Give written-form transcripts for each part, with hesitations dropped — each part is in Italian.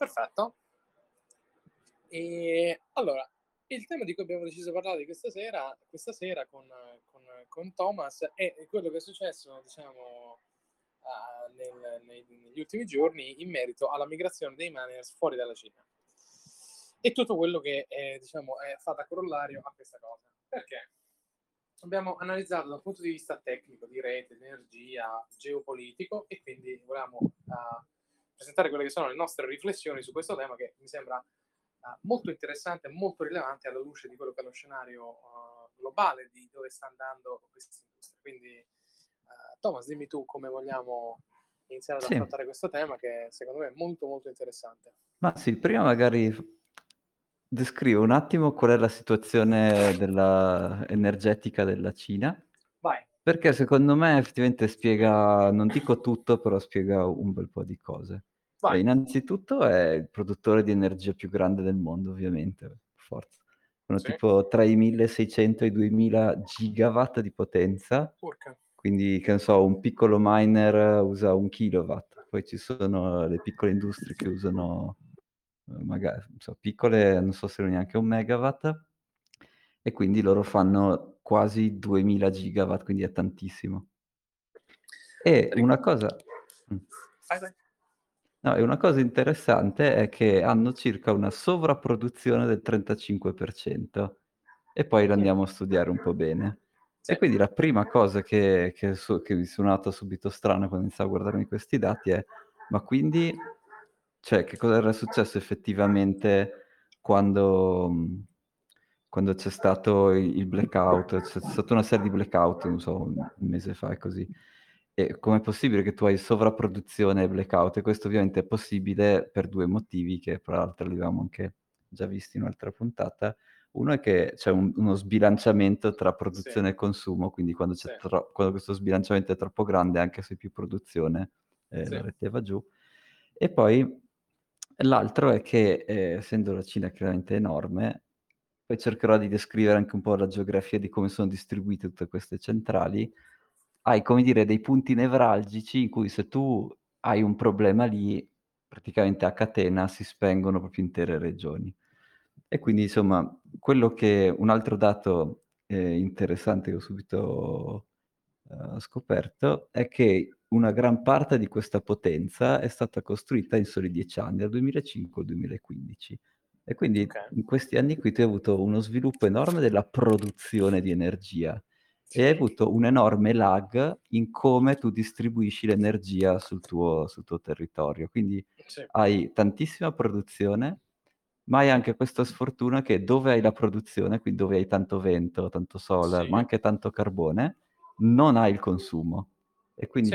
Perfetto. E allora, il tema di cui abbiamo deciso di parlare questa sera con Thomas è quello che è successo, diciamo, negli ultimi giorni in merito alla migrazione dei miners fuori dalla Cina. E tutto quello che è, diciamo, è stata corollario a questa cosa. Perché? Abbiamo analizzato dal punto di vista tecnico, di rete, di energia, geopolitico, e quindi volevamo presentare quelle che sono le nostre riflessioni su questo tema, che mi sembra molto interessante, molto rilevante alla luce di quello che è lo scenario globale, di dove sta andando questa industria. Quindi Thomas, dimmi tu come vogliamo iniziare ad affrontare questo tema, che secondo me è molto molto interessante. Ma sì, prima magari descrivo un attimo qual è la situazione energetica della Cina. Vai. Perché secondo me effettivamente spiega, non dico tutto, però spiega un bel po' di cose. Cioè, innanzitutto è il produttore di energia più grande del mondo, ovviamente, forza. Sono tipo tra i 1600 e i 2000 gigawatt di potenza. Porca. Quindi, che ne so, un piccolo miner usa 1 kilowatt. Poi ci sono le piccole industrie che usano magari piccole, non so se non neanche 1 megawatt, e quindi loro fanno quasi 2000 gigawatt, quindi è tantissimo. E una cosa interessante è che hanno circa una sovrapproduzione del 35%, e poi lo andiamo a studiare un po' bene. E quindi la prima cosa che mi sono nata subito strana quando iniziavo a guardarmi questi dati è: ma quindi, cioè, che cosa era successo effettivamente quando c'è stato il blackout? C'è stata una serie di blackout, non so, un mese fa e così. E com'è possibile che tu hai sovrapproduzione e blackout? E questo ovviamente è possibile per 2 motivi, che fra l'altro li avevamo anche già visti in un'altra puntata. Uno è che c'è uno sbilanciamento tra produzione e consumo, quindi quando questo sbilanciamento è troppo grande, anche se più produzione, la rete va giù. E poi l'altro è che, essendo la Cina chiaramente enorme, poi cercherò di descrivere anche un po' la geografia di come sono distribuite tutte queste centrali, hai, come dire, dei punti nevralgici in cui, se tu hai un problema lì, praticamente a catena si spengono proprio intere regioni. E quindi, insomma, un altro dato interessante che ho subito scoperto è che una gran parte di questa potenza è stata costruita in soli 10 anni, dal 2005 al 2015. E quindi in questi anni qui tu hai avuto uno sviluppo enorme della produzione di energia e hai avuto un enorme lag in come tu distribuisci l'energia sul tuo territorio. Quindi hai tantissima produzione, ma hai anche questa sfortuna che dove hai la produzione, quindi dove hai tanto vento, tanto solar, ma anche tanto carbone, non hai il consumo. E quindi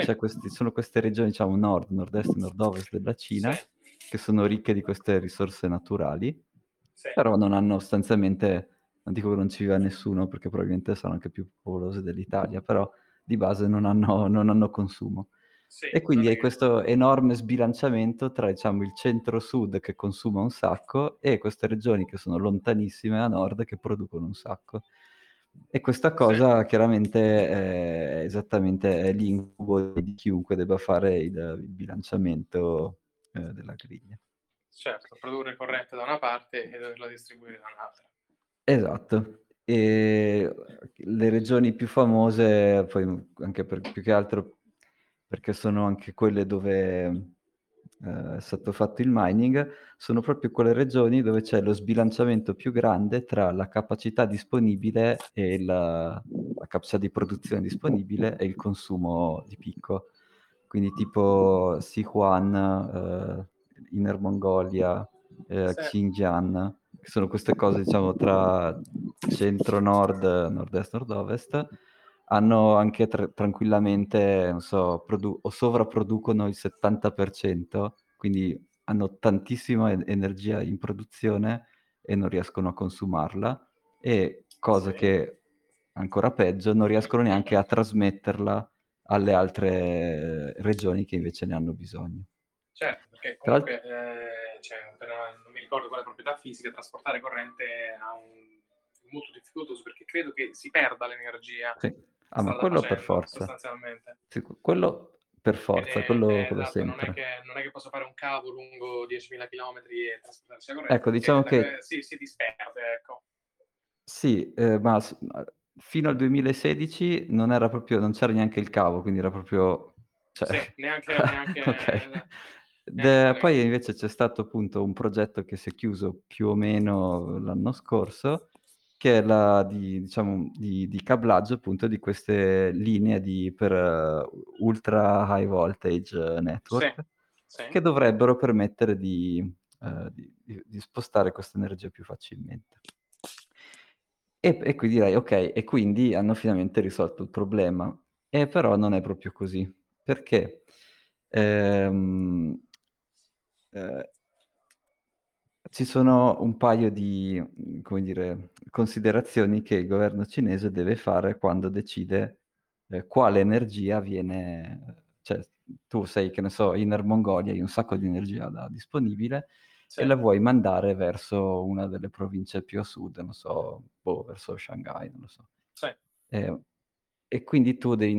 sono queste regioni, diciamo, nord, nord-est, nord-ovest della Cina, che sono ricche di queste risorse naturali, però non hanno sostanzialmente, non dico che non ci viva nessuno, perché probabilmente saranno anche più popolose dell'Italia, però di base non hanno consumo. E quindi hai questo enorme sbilanciamento tra, diciamo, il centro-sud, che consuma un sacco, e queste regioni che sono lontanissime a nord, che producono un sacco. E questa cosa chiaramente è esattamente l'incubo di chiunque debba fare il bilanciamento della griglia. Certo, produrre corrente da una parte e doverla distribuire da un'altra. Esatto. E le regioni più famose, poi anche più che altro perché sono anche quelle dove è stato fatto il mining, sono proprio quelle regioni dove c'è lo sbilanciamento più grande tra la capacità disponibile e la capacità di produzione disponibile e il consumo di picco. Quindi tipo Sichuan, Inner Mongolia, Xinjiang, che sono queste cose, diciamo, tra centro-nord, nord-est, nord-ovest, hanno anche tranquillamente, non so, sovrapproducono il 70%, quindi hanno tantissima energia in produzione e non riescono a consumarla, e cosa che, ancora peggio, non riescono neanche a trasmetterla alle altre regioni che invece ne hanno bisogno. Certo, perché comunque, non mi ricordo quale proprietà fisica, trasportare corrente ha molto difficoltoso, perché credo che si perda l'energia. Ah, ma quello per forza. Sostanzialmente. Sì, quello Per forza, quello esatto, sempre. Non è che posso fare un cavo lungo 10.000 km e trasportarsi a corrente. Ecco, diciamo che si disperde, ecco. Sì, ma fino al 2016 non c'era neanche il cavo, quindi era proprio... Cioè... Sì, neanche okay. Poi invece c'è stato appunto un progetto che si è chiuso più o meno l'anno scorso, che è di cablaggio appunto di queste linee per ultra high voltage network, sì. Che dovrebbero permettere di spostare questa energia più facilmente. E qui direi, ok, e quindi hanno finalmente risolto il problema. E però non è proprio così, perché ci sono un paio di, come dire, considerazioni che il governo cinese deve fare quando decide quale energia viene... Cioè, tu sei, che ne so, Inner Mongolia, hai un sacco di energia disponibile, sì. E la vuoi mandare verso una delle province più a sud, non so, verso Shanghai, non lo so. Sì. E quindi tu devi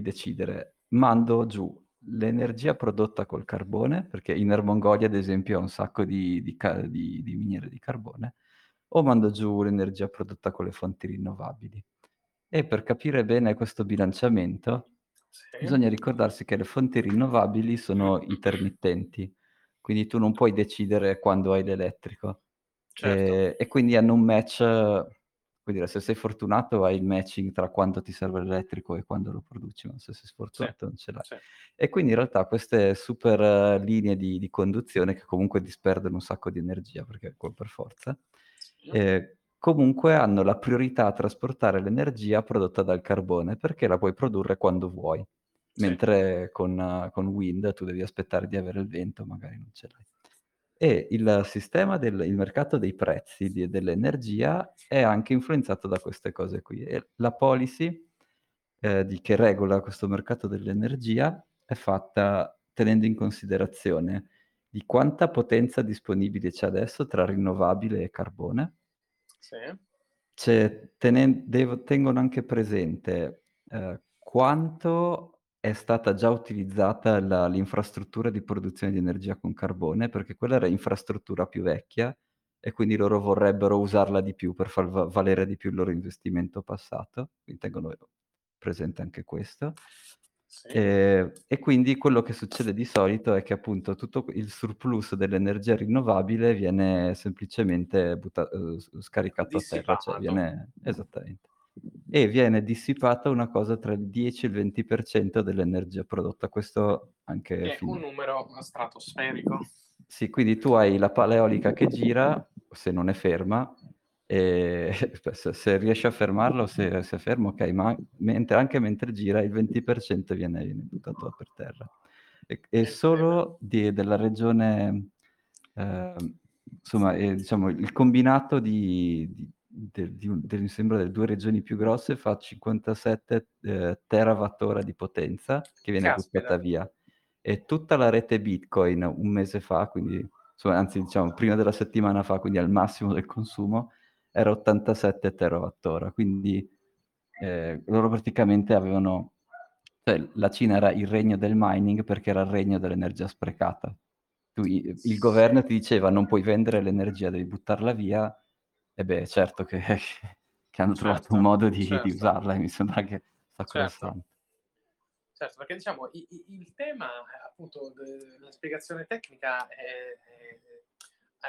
decidere, mando giù l'energia prodotta col carbone, perché Inner Mongolia ad esempio ha un sacco di miniere di carbone, o mando giù l'energia prodotta con le fonti rinnovabili. E per capire bene questo bilanciamento, sì. Bisogna ricordarsi che le fonti rinnovabili sono intermittenti, quindi tu non puoi decidere quando hai l'elettrico. Certo. E quindi hanno un match, vuol dire, se sei fortunato hai il matching tra quando ti serve l'elettrico e quando lo produci, ma se sei sfortunato sì. Non ce l'hai. Sì. E quindi in realtà queste super linee di conduzione, che comunque disperdono un sacco di energia, perché quello per forza, sì. Comunque hanno la priorità a trasportare l'energia prodotta dal carbone, perché la puoi produrre quando vuoi, sì. Mentre con wind tu devi aspettare di avere il vento, magari non ce l'hai. E il sistema il mercato dei prezzi dell'energia è anche influenzato da queste cose qui. E la policy che regola questo mercato dell'energia è fatta tenendo in considerazione di quanta potenza disponibile c'è adesso tra rinnovabile e carbone. Sì. Tengono anche presente quanto... è stata già utilizzata l'infrastruttura di produzione di energia con carbone, perché quella era infrastruttura più vecchia e quindi loro vorrebbero usarla di più per far valere di più il loro investimento passato, quindi tengono presente anche questo. Sì. E quindi quello che succede di solito è che appunto tutto il surplus dell'energia rinnovabile viene semplicemente scaricato dissipato. A terra, cioè viene... Esattamente. E viene dissipata una cosa tra il 10 e il 20% dell'energia prodotta. Questo anche è un numero stratosferico. Sì, quindi tu hai la pala eolica che gira, se non è ferma, e se riesci a fermarla o se è fermo, ok, ma anche mentre gira il 20% viene buttato per terra. E solo della regione, diciamo, il combinato mi sembra delle due regioni più grosse fa 57 terawattora di potenza che viene buttata via, e tutta la rete Bitcoin un mese fa, quindi anzi diciamo prima della settimana fa, quindi al massimo del consumo, era 87 terawattora, quindi loro praticamente avevano, cioè la Cina era il regno del mining, perché era il regno dell'energia sprecata. Il governo ti diceva non puoi vendere l'energia, devi buttarla via. E beh, certo che hanno trovato un modo di usarla, e mi sembra che sta costando. Certo, perché diciamo il tema, appunto, la spiegazione tecnica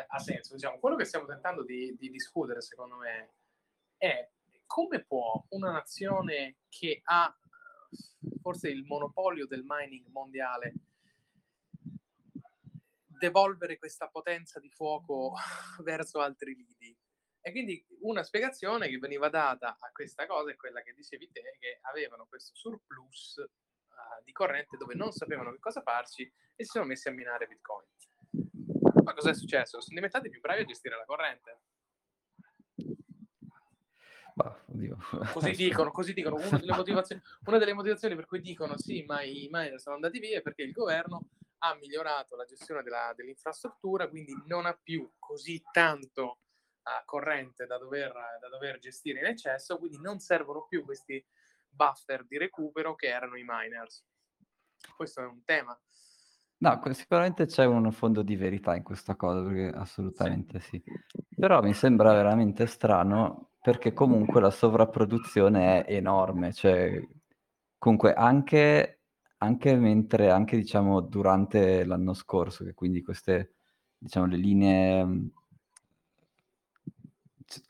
ha senso. Diciamo, quello che stiamo tentando di discutere, secondo me, è come può una nazione che ha forse il monopolio del mining mondiale devolvere questa potenza di fuoco verso altri lidi. E quindi una spiegazione che veniva data a questa cosa è quella che dicevi te, che avevano questo surplus di corrente dove non sapevano che cosa farci e si sono messi a minare Bitcoin. Ma cosa è successo? Sono diventati più bravi a gestire la corrente. Bah, oddio. Così dicono. Una delle motivazioni per cui dicono sì, ma i miner sono andati via è perché il governo ha migliorato la gestione dell'infrastruttura, quindi non ha più così tanto corrente da dover gestire in eccesso, quindi non servono più questi buffer di recupero che erano i miners. Questo è un tema. No, sicuramente c'è un fondo di verità in questa cosa, perché assolutamente sì. Però mi sembra veramente strano, perché comunque la sovrapproduzione è enorme, cioè comunque anche diciamo durante l'anno scorso, che quindi queste, diciamo, le linee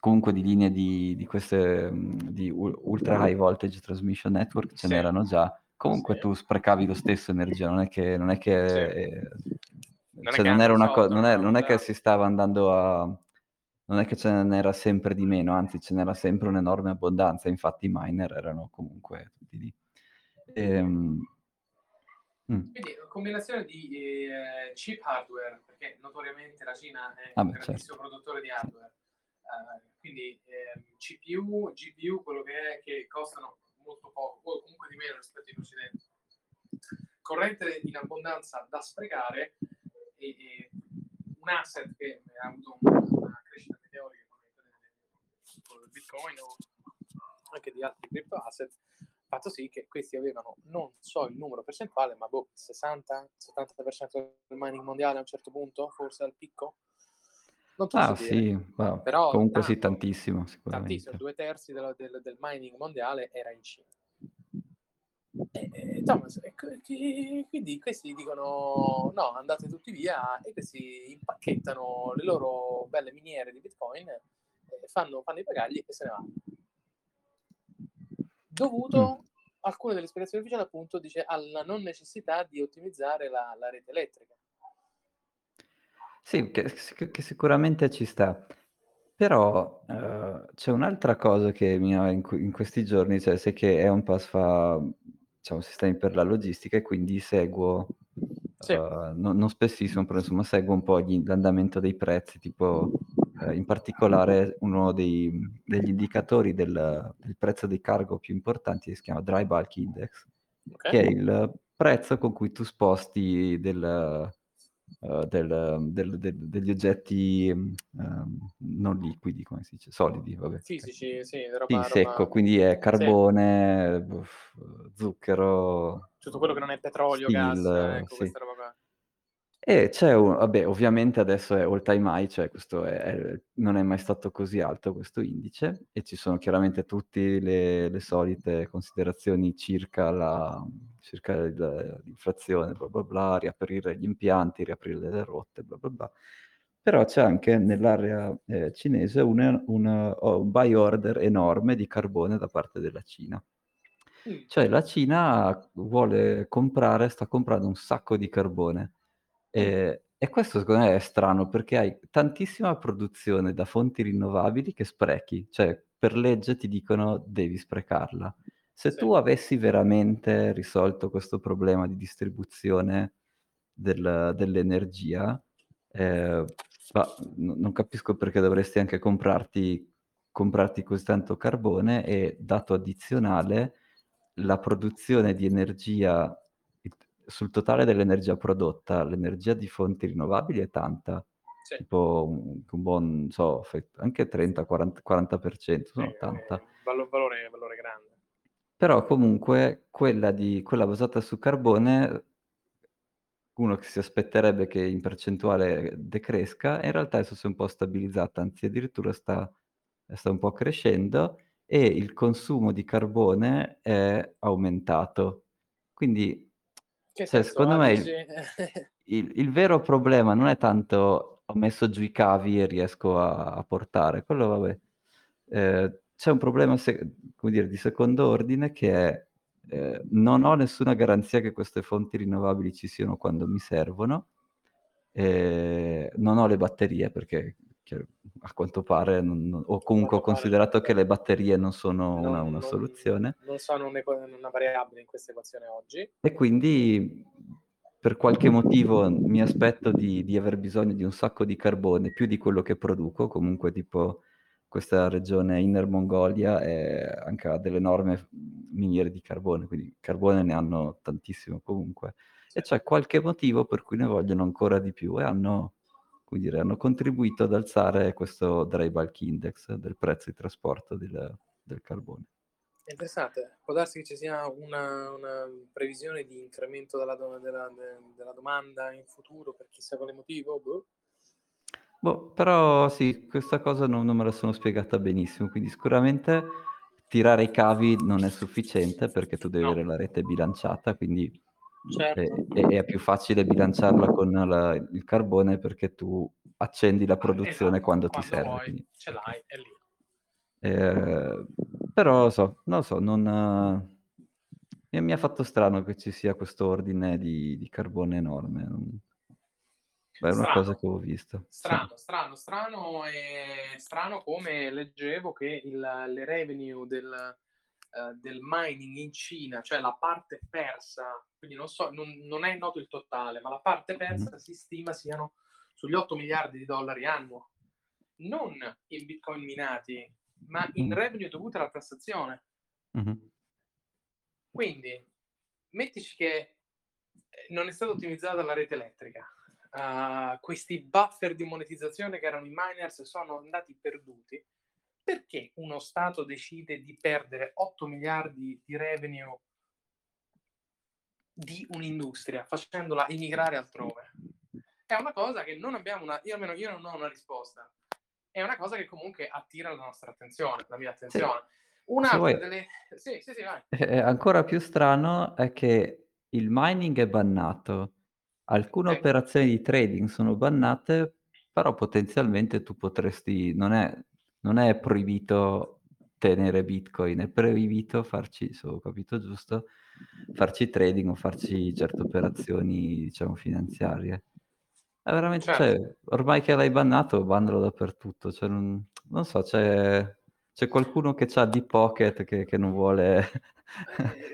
comunque di linee di queste di ultra high voltage transmission network ce n'erano già. Comunque tu sprecavi lo stesso energia, non è che non era una cosa, non è che si stava andando a, non è che ce n'era sempre di meno, anzi ce n'era sempre un'enorme abbondanza, infatti i miner erano comunque tutti lì. Quindi combinazione di cheap hardware, perché notoriamente la Cina è un grandissimo produttore di hardware, quindi CPU, GPU, quello che costano molto poco, o comunque di meno rispetto all'Occidente, corrente in abbondanza da sprecare, e un asset che ha avuto una crescita meteorica con il Bitcoin o anche di altri crypto asset, fatto sì che questi avevano, non so il numero percentuale, ma 60-70% del mining mondiale a un certo punto, forse al picco. Però comunque tanto, sì, tantissimo, sicuramente. Tantissimo, 2/3 del mining mondiale era in Cina. Thomas, quindi questi dicono no, andate tutti via, e questi impacchettano le loro belle miniere di Bitcoin, fanno i bagagli e se ne vanno. Dovuto, alcune delle spiegazioni ufficiali appunto dice, alla non necessità di ottimizzare la rete elettrica. Sì, che sicuramente ci sta, però c'è un'altra cosa che mi ha in questi giorni, cioè se che è un pass fa, diciamo, sistemi per la logistica, e quindi seguo, non spessissimo, però insomma seguo un po' l'andamento dei prezzi, tipo in particolare uno degli indicatori del prezzo dei cargo più importanti, che si chiama Dry Bulk Index, che è il prezzo con cui tu sposti degli oggetti non liquidi, come si dice, solidi, vabbè. Fisici, sì, roba, sì, secco, roba... quindi è carbone, zucchero, tutto quello che non è petrolio, gas, ecco, questa roba qua. E c'è vabbè, ovviamente adesso è all time high, cioè questo non è mai stato così alto questo indice, e ci sono chiaramente tutte le solite considerazioni circa l'inflazione, bla bla bla, riaprire gli impianti, riaprire le rotte, bla bla bla. Però c'è anche nell'area cinese un buy order enorme di carbone da parte della Cina. Cioè la Cina sta comprando un sacco di carbone. E questo secondo me è strano, perché hai tantissima produzione da fonti rinnovabili che sprechi, cioè per legge ti dicono devi sprecarla. Se tu avessi veramente risolto questo problema di distribuzione dell'energia, non capisco perché dovresti anche comprarti così tanto carbone. E dato addizionale, la produzione di energia sul totale dell'energia prodotta, l'energia di fonti rinnovabili è tanta, tipo un buon, non so, anche 30-40%, sono tanta. Valore grande. Però comunque quella basata su carbone, uno che si aspetterebbe che in percentuale decresca, in realtà adesso si è un po' stabilizzata, anzi addirittura sta un po' crescendo, e il consumo di carbone è aumentato. Quindi secondo me il vero problema non è tanto ho messo giù i cavi e riesco a portare, quello vabbè. C'è un problema, come dire, di secondo ordine, che è non ho nessuna garanzia che queste fonti rinnovabili ci siano quando mi servono, non ho le batterie, perché a quanto pare o comunque ho considerato che le batterie non sono una soluzione, non sono una variabile in questa equazione oggi, e quindi per qualche motivo mi aspetto di aver bisogno di un sacco di carbone, più di quello che produco. Comunque tipo questa regione Inner Mongolia anche ha delle enormi miniere di carbone, quindi carbone ne hanno tantissimo comunque, e c'è qualche motivo per cui ne vogliono ancora di più, e hanno contribuito ad alzare questo Dry Bulk Index del prezzo di trasporto del carbone. Interessante, può darsi che ci sia una previsione di incremento della domanda in futuro per chissà quale motivo. Boh, però sì, questa cosa non me la sono spiegata benissimo, quindi sicuramente tirare i cavi non è sufficiente perché tu devi avere la rete bilanciata, quindi certo. È più facile bilanciarla con il carbone perché tu accendi la produzione quando ti serve. Vuoi, ce l'hai, è lì. Però mi ha fatto strano che ci sia questo ordine di carbone enorme. Beh, è una cosa che ho visto. Strano come leggevo che le revenue del mining in Cina, cioè la parte persa, quindi non è noto il totale, ma la parte persa si stima siano sugli 8 miliardi di dollari annuo, non in bitcoin minati, ma in revenue dovute alla tassazione. Quindi mettici che non è stata ottimizzata la rete elettrica, questi buffer di monetizzazione che erano i miners sono andati perduti. Perché uno Stato decide di perdere 8 miliardi di revenue di un'industria facendola emigrare altrove? È una cosa che non abbiamo io non ho una risposta. È una cosa che comunque attira la nostra attenzione, la mia attenzione. Sì. Sì, vai. Ancora più strano è che il mining è bannato, alcune operazioni di trading sono bannate, però potenzialmente tu potresti, non è proibito tenere Bitcoin, è proibito farci, se ho capito giusto, farci trading o farci certe operazioni, diciamo, finanziarie. È veramente, cioè, ormai che l'hai bannato, bandalo dappertutto. Cioè, non so, c'è qualcuno che c'ha deep pocket che non vuole,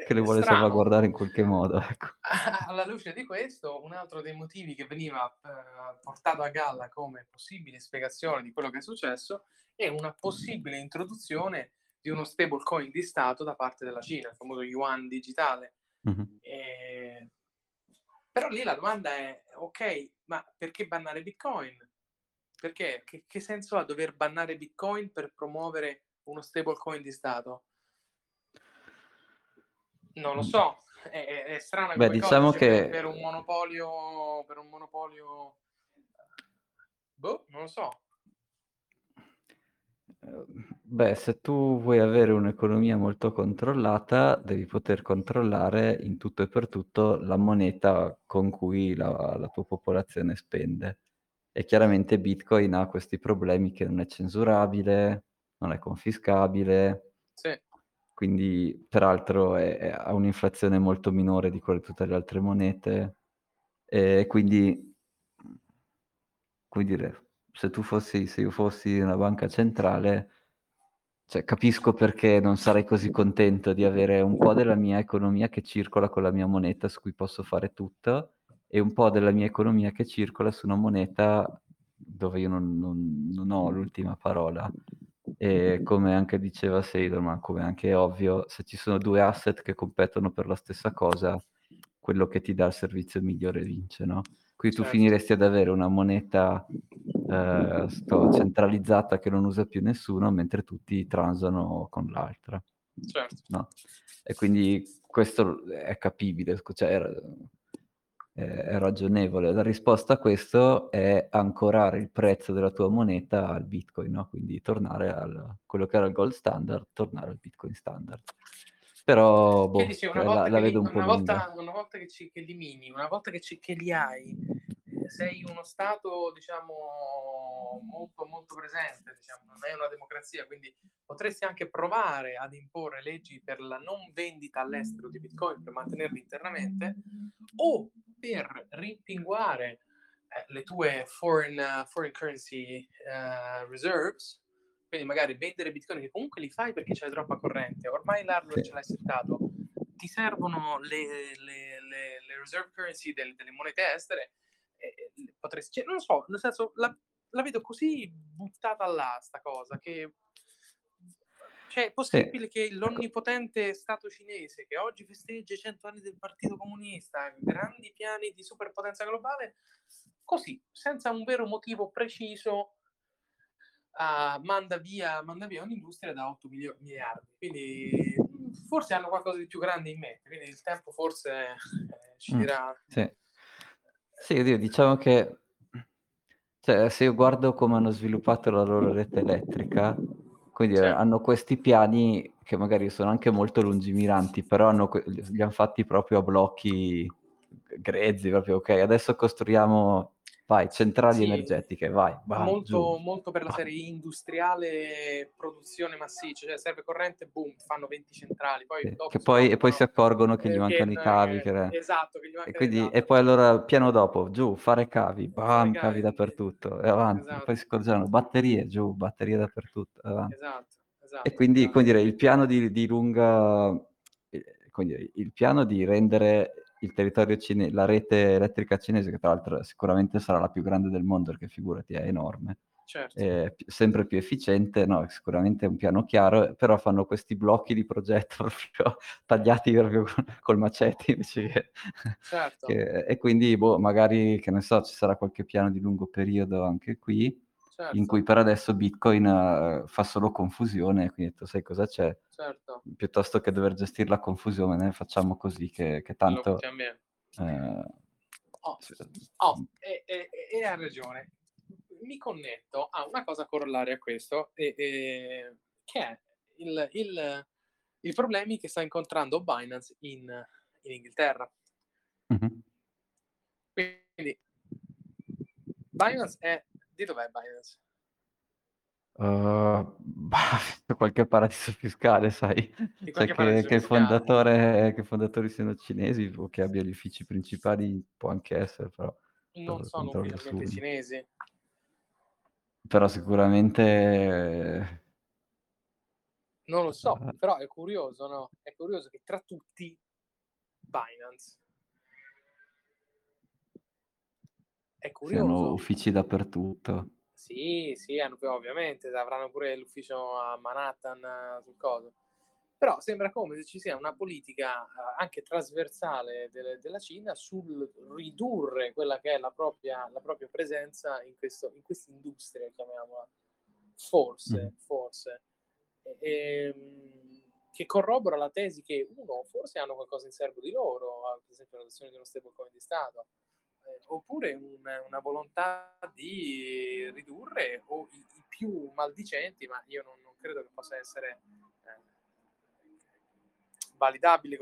che le vuole salvaguardare in qualche modo. Ecco. Alla luce di questo, un altro dei motivi che veniva portato a galla come possibile spiegazione di quello che è successo è una possibile introduzione di uno stablecoin di Stato da parte della Cina, il famoso Yuan digitale. Però lì la domanda è, ok, ma perché bannare Bitcoin? Perché? Che senso ha dover bannare Bitcoin per promuovere uno stablecoin di Stato? Non lo so, è strano. Beh, diciamo che per un monopolio... Boh, non lo so. Beh, se tu vuoi avere un'economia molto controllata, devi poter controllare in tutto e per tutto la moneta con cui la tua popolazione spende. E chiaramente Bitcoin ha questi problemi che non è censurabile, non è confiscabile, sì. Quindi peraltro ha un'inflazione molto minore di quelle di tutte le altre monete, e quindi, come dire... se io fossi una banca centrale, cioè, capisco perché non sarei così contento di avere un po' della mia economia che circola con la mia moneta su cui posso fare tutto e un po' della mia economia che circola su una moneta dove io non ho l'ultima parola. E come anche diceva Saylor, ma come anche è ovvio, se ci sono due asset che competono per la stessa cosa, quello che ti dà il servizio migliore vince, no? Qui tu finiresti ad avere una moneta centralizzata che non usa più nessuno, mentre tutti transano con l'altra. Certo. No? E quindi questo è capibile, cioè è ragionevole. La risposta a questo è ancorare il prezzo della tua moneta al Bitcoin, no? Quindi tornare a quello che era il gold standard, tornare al Bitcoin standard. Però boh, dice, una volta che li hai, sei uno Stato, diciamo, molto molto presente, diciamo, non è una democrazia, quindi potresti anche provare ad imporre leggi per la non vendita all'estero di Bitcoin per mantenerli internamente o per rimpinguare le tue foreign currency reserves. Quindi magari vendere Bitcoin, che comunque li fai perché c'è troppa corrente, ormai l'hardware ce l'hai settato, ti servono le reserve currency delle monete estere, potresti, non lo so, nel senso la vedo così buttata là sta cosa, che cioè è possibile che l'onnipotente Stato cinese, che oggi festeggia i 100 anni del Partito Comunista, grandi piani di superpotenza globale, così, senza un vero motivo preciso, manda via un'industria da 8 miliardi, quindi forse hanno qualcosa di più grande in mente, quindi il tempo forse ci dirà. Sì, diciamo che se io guardo come hanno sviluppato la loro rete elettrica, quindi hanno questi piani che magari sono anche molto lungimiranti, però li hanno fatti proprio a blocchi grezzi, proprio ok, adesso costruiamo centrali energetiche, molto, molto per la serie industriale, produzione massiccia, cioè serve corrente, boom, fanno 20 centrali, poi dopo poi si accorgono che gli mancano i cavi, che gli mancano, e poi allora piano dopo, giù, fare cavi, bam, cavi dappertutto, e avanti, poi si accorgono, batterie, giù, batterie dappertutto, avanti. E quindi, quindi il piano di lunga, quindi il piano di rendere il territorio la rete elettrica cinese, che tra l'altro sicuramente sarà la più grande del mondo, perché figurati è enorme, sempre più efficiente, no, sicuramente è un piano chiaro, però fanno questi blocchi di progetto proprio tagliati proprio col macete, invece che, e quindi magari, che ne so, ci sarà qualche piano di lungo periodo anche qui, in cui per adesso Bitcoin fa solo confusione, quindi tu sai cosa c'è, piuttosto che dover gestire la confusione, facciamo così, che tanto... ha ragione. Mi connetto a una cosa corollaria a questo, che è i problemi che sta incontrando Binance in Inghilterra. Mm-hmm. Quindi Binance è... Di dov'è Binance? Qualche paradiso fiscale, sai? Che fondatori siano cinesi o che abbia gli uffici principali, può anche essere, però... Non sono ufficialmente cinesi. Però sicuramente... Non lo so, però è curioso, no? È curioso che tra tutti Binance... È curioso. Hanno uffici dappertutto. Sì, ovviamente avranno pure l'ufficio a Manhattan sul coso. Però sembra come se ci sia una politica anche trasversale della Cina sul ridurre quella che è la propria presenza in questa industria, chiamiamola. Forse. Che corrobora la tesi che forse hanno qualcosa in serbo di loro, ad esempio l'adozione di uno stablecoin di Stato. Oppure una volontà di ridurre o i più maldicenti, ma io non credo che possa essere validabile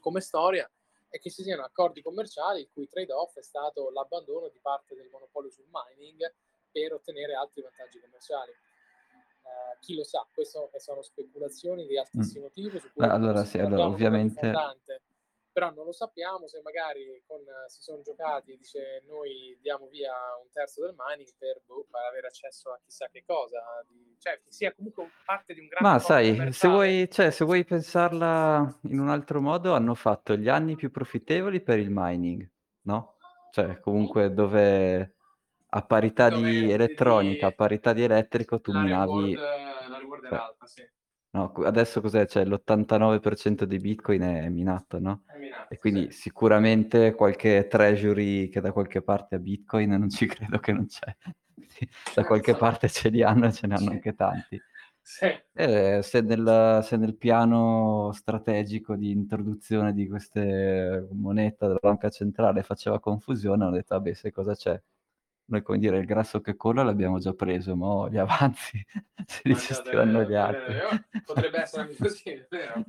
come storia, è che ci siano accordi commerciali il cui trade-off è stato l'abbandono di parte del monopolio sul mining per ottenere altri vantaggi commerciali. Chi lo sa, queste sono speculazioni di altissimo tipo, su cui allora ovviamente... Però non lo sappiamo, se magari si sono giocati, dice, noi diamo via un terzo del mining per avere accesso a chissà che cosa, che sia comunque parte di un grande... Ma sai, se vuoi pensarla in un altro modo, hanno fatto gli anni più profittevoli per il mining, no? Cioè, comunque, dove a parità di elettronica, a parità di elettrico, tu minavi... La reward era alta, sì. No, adesso cos'è? Cioè, l'89% dei Bitcoin è minato, no? È minato, e quindi sicuramente qualche treasury che da qualche parte ha Bitcoin, non ci credo che non c'è. Da qualche parte ce li hanno, ce ne hanno anche tanti. Sì. Se nel piano strategico di introduzione di queste monete della banca centrale faceva confusione, hanno detto, vabbè, sai cosa c'è? Noi, come dire, il grasso che cola l'abbiamo già preso, ma gli avanzi se li gestiranno gli altri. Potrebbe essere anche così, è vero.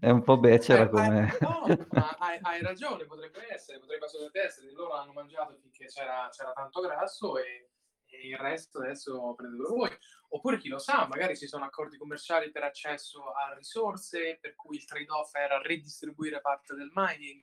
È un po' becera come... No, ma hai ragione, potrebbe assolutamente essere. Loro hanno mangiato finché c'era tanto grasso e il resto adesso prendetelo voi. Oppure chi lo sa, magari ci sono accordi commerciali per accesso a risorse, per cui il trade-off era redistribuire parte del mining.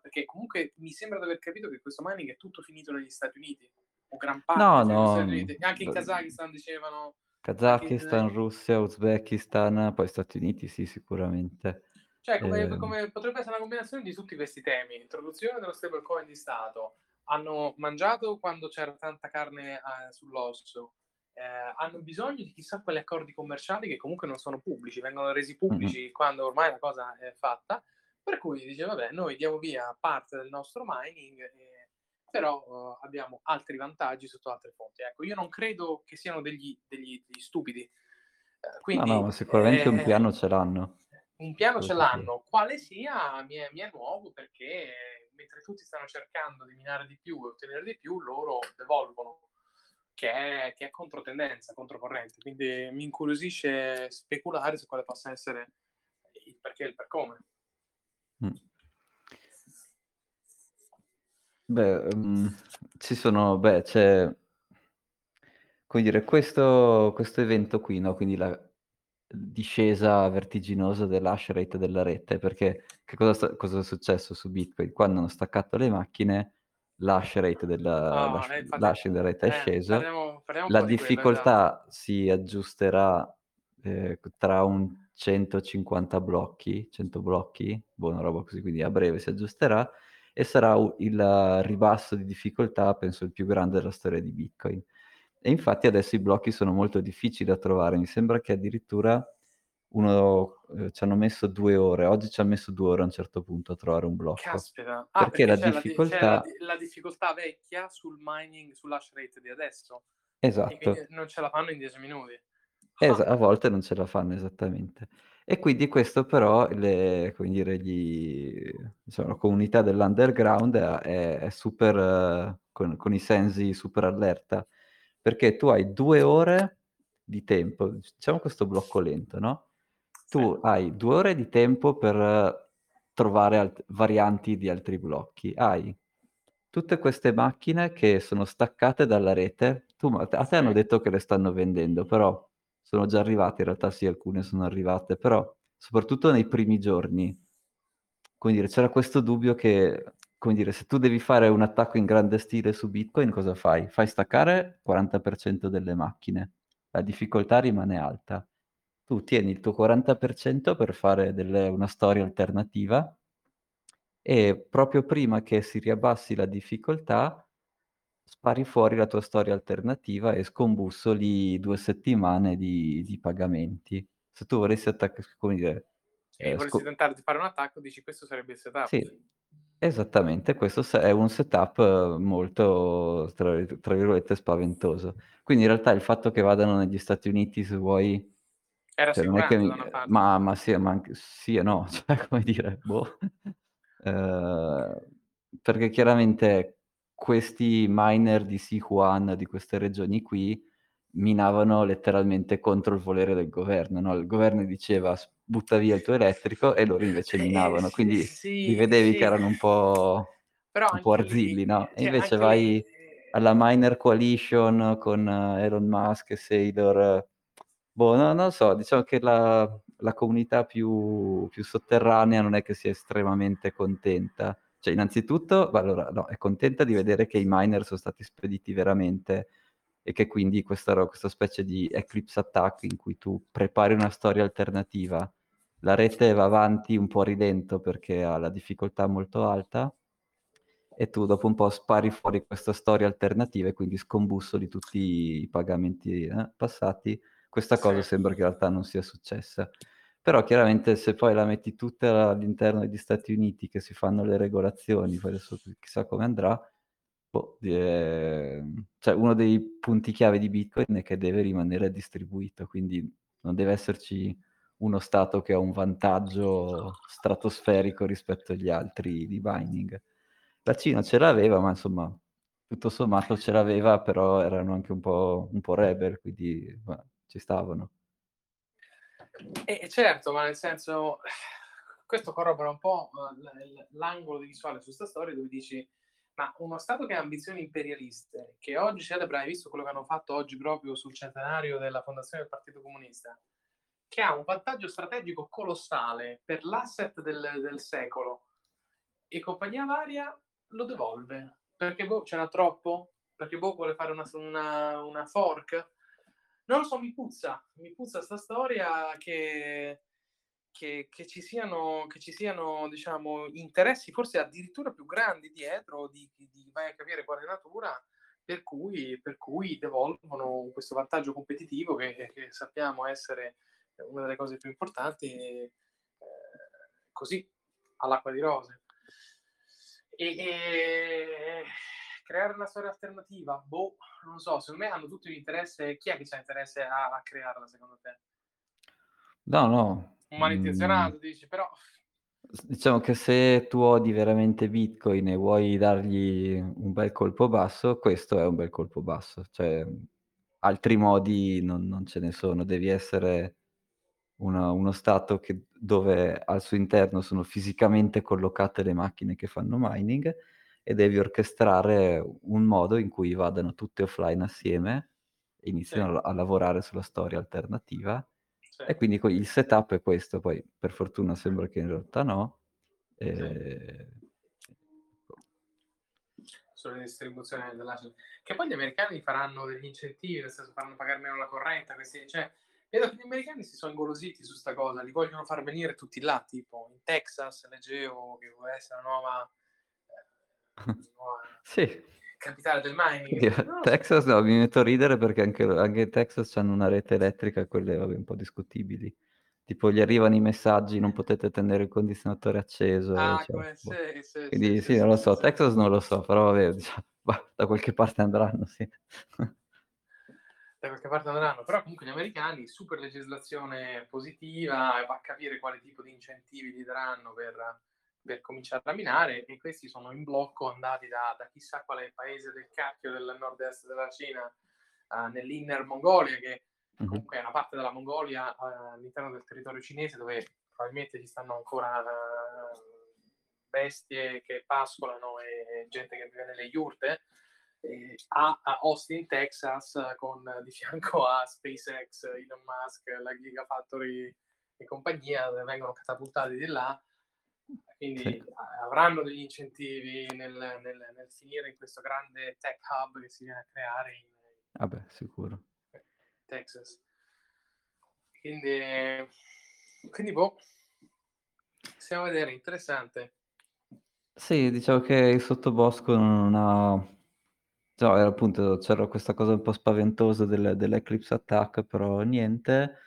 Perché comunque mi sembra di aver capito che questo mining è tutto finito negli Stati Uniti, o gran parte Stati Uniti. Anche in Kazakistan dicevano. Kazakistan, Russia, Uzbekistan, poi Stati Uniti, sì, sicuramente. Cioè, come potrebbe essere una combinazione di tutti questi temi: introduzione dello stablecoin di Stato, hanno mangiato quando c'era tanta carne sull'osso, hanno bisogno di chissà quali accordi commerciali che comunque non sono pubblici, vengono resi pubblici quando ormai la cosa è fatta. Per cui dice, vabbè, noi diamo via parte del nostro mining, però abbiamo altri vantaggi sotto altre fonti. Ecco, io non credo che siano degli stupidi. Quindi, ma sicuramente un piano ce l'hanno. Un piano ce l'hanno. Quale sia mi è nuovo, perché mentre tutti stanno cercando di minare di più e ottenere di più, loro devolvono, che è controtendenza, controcorrente. Quindi mi incuriosisce speculare su quale possa essere il perché e il per come. C'è, come dire, questo evento qui, no? Quindi la discesa vertiginosa dell'hash rate della rete, perché che cosa è successo su Bitcoin? Quando hanno staccato le macchine, l'hash rate della rete è scesa, la difficoltà si aggiusterà tra un 150 blocchi, 100 blocchi, buona roba così, quindi a breve si aggiusterà e sarà il ribasso di difficoltà, penso, il più grande della storia di Bitcoin. E infatti adesso i blocchi sono molto difficili da trovare, mi sembra che addirittura ci hanno messo 2 ore, oggi ci hanno messo 2 ore a un certo punto a trovare un blocco. Caspita. Perché la difficoltà... la difficoltà vecchia sul mining, sull'hash rate di adesso. Esatto. E quindi non ce la fanno in 10 minuti. A volte non ce la fanno esattamente. E quindi questo però, la comunità dell'underground è super, con i sensi super allerta, perché tu hai 2 ore di tempo, diciamo questo blocco lento, no? Tu hai 2 ore di tempo per trovare varianti di altri blocchi. Hai tutte queste macchine che sono staccate dalla rete, a te hanno detto che le stanno vendendo, però... sono già arrivate, in realtà sì, alcune sono arrivate, però soprattutto nei primi giorni, c'era questo dubbio che, se tu devi fare un attacco in grande stile su Bitcoin, cosa fai? Fai staccare 40% delle macchine, la difficoltà rimane alta. Tu tieni il tuo 40% per fare una storia alternativa e proprio prima che si riabbassi la difficoltà, spari fuori la tua storia alternativa e scombussoli 2 settimane di pagamenti. Se tu volessi tentare di fare un attacco, dici questo sarebbe il setup. Sì, esattamente, questo è un setup molto, tra virgolette, spaventoso. Quindi in realtà il fatto che vadano negli Stati Uniti, se vuoi... era sicuramente da una parte. Sì e no, boh. Perché chiaramente... questi miner di Sichuan, di queste regioni qui, minavano letteralmente contro il volere del governo, no? Il governo diceva butta via il tuo elettrico e loro invece minavano, quindi li vedevi che erano un po' arzilli, no? E invece vai alla miner coalition con Elon Musk e Saylor, non so, diciamo che la comunità più sotterranea non è che sia estremamente contenta. Cioè, innanzitutto, è contenta di vedere che i miner sono stati spediti veramente e che quindi questa specie di eclipse attack in cui tu prepari una storia alternativa, la rete va avanti un po' a rilento perché ha la difficoltà molto alta e tu dopo un po' spari fuori questa storia alternativa e quindi scombussoli tutti i pagamenti passati. Questa cosa sembra che in realtà non sia successa. Però chiaramente se poi la metti tutta all'interno degli Stati Uniti che si fanno le regolazioni, poi adesso chissà come andrà, uno dei punti chiave di Bitcoin è che deve rimanere distribuito, quindi non deve esserci uno stato che ha un vantaggio stratosferico rispetto agli altri di mining. La Cina ce l'aveva, ma insomma, tutto sommato ce l'aveva, però erano anche un po' rebel, quindi ci stavano. E certo, ma nel senso, questo corrobora un po' l'angolo di visuale su sta storia dove dici, ma uno Stato che ha ambizioni imperialiste, che oggi celebra, hai visto quello che hanno fatto oggi proprio sul centenario della fondazione del Partito Comunista, che ha un vantaggio strategico colossale per l'asset del secolo, e compagnia varia lo devolve, perché ce n'ha troppo, perché vuole fare una fork. Non lo so, mi puzza sta storia che ci siano, diciamo, interessi forse addirittura più grandi dietro, di vai a capire quale natura, per cui devolvono questo vantaggio competitivo che sappiamo essere una delle cose più importanti, così, all'acqua di rose. E creare una storia alternativa, non so, secondo me hanno tutti un interesse. Chi è che c'ha interesse a crearla, secondo te? No, no. Umanitizionato, dici, però... Diciamo che se tu odi veramente Bitcoin e vuoi dargli un bel colpo basso, questo è un bel colpo basso. Cioè, altri modi non ce ne sono. Devi essere uno stato dove al suo interno sono fisicamente collocate le macchine che fanno mining e devi orchestrare un modo in cui vadano tutte offline assieme e iniziano a lavorare sulla storia alternativa. Sì. E quindi il setup è questo, poi per fortuna sembra che in realtà no. Sulle distribuzioni dell'asset. Che poi gli americani faranno degli incentivi, nel senso faranno pagare meno la corrente, questi, cioè vedo che gli americani si sono ingolositi su sta cosa, li vogliono far venire tutti là, tipo in Texas, leggevo che vuole essere la nuova sì. Capitale del mining. Dio, no, Texas no, mi metto a ridere perché anche in Texas hanno una rete elettrica, quelle vabbè, un po' discutibili, tipo gli arrivano i messaggi, non potete tenere il condizionatore acceso, diciamo. Quindi sì, non lo so, Texas non lo so, però vabbè, diciamo, da qualche parte andranno, sì. Da qualche parte andranno, però comunque gli americani, super legislazione positiva, va a capire quale tipo di incentivi gli daranno per cominciare a minare, e questi sono in blocco, andati da chissà quale paese del cacchio del nord-est della Cina, nell'Inner Mongolia, che comunque è una parte della Mongolia all'interno del territorio cinese, dove probabilmente ci stanno ancora bestie che pascolano e gente che vive nelle yurte, a Austin, Texas, con di fianco a SpaceX, Elon Musk, la GigaFactory e compagnia, vengono catapultati di là. Quindi sì. Avranno degli incentivi nel finire in questo grande tech hub che si viene a creare vabbè, sicuro. Texas. Quindi boh, possiamo vedere, interessante. Sì, diciamo che il sottobosco non ha... No, era appunto, c'era questa cosa un po' spaventosa dell'eclipse attack, però niente...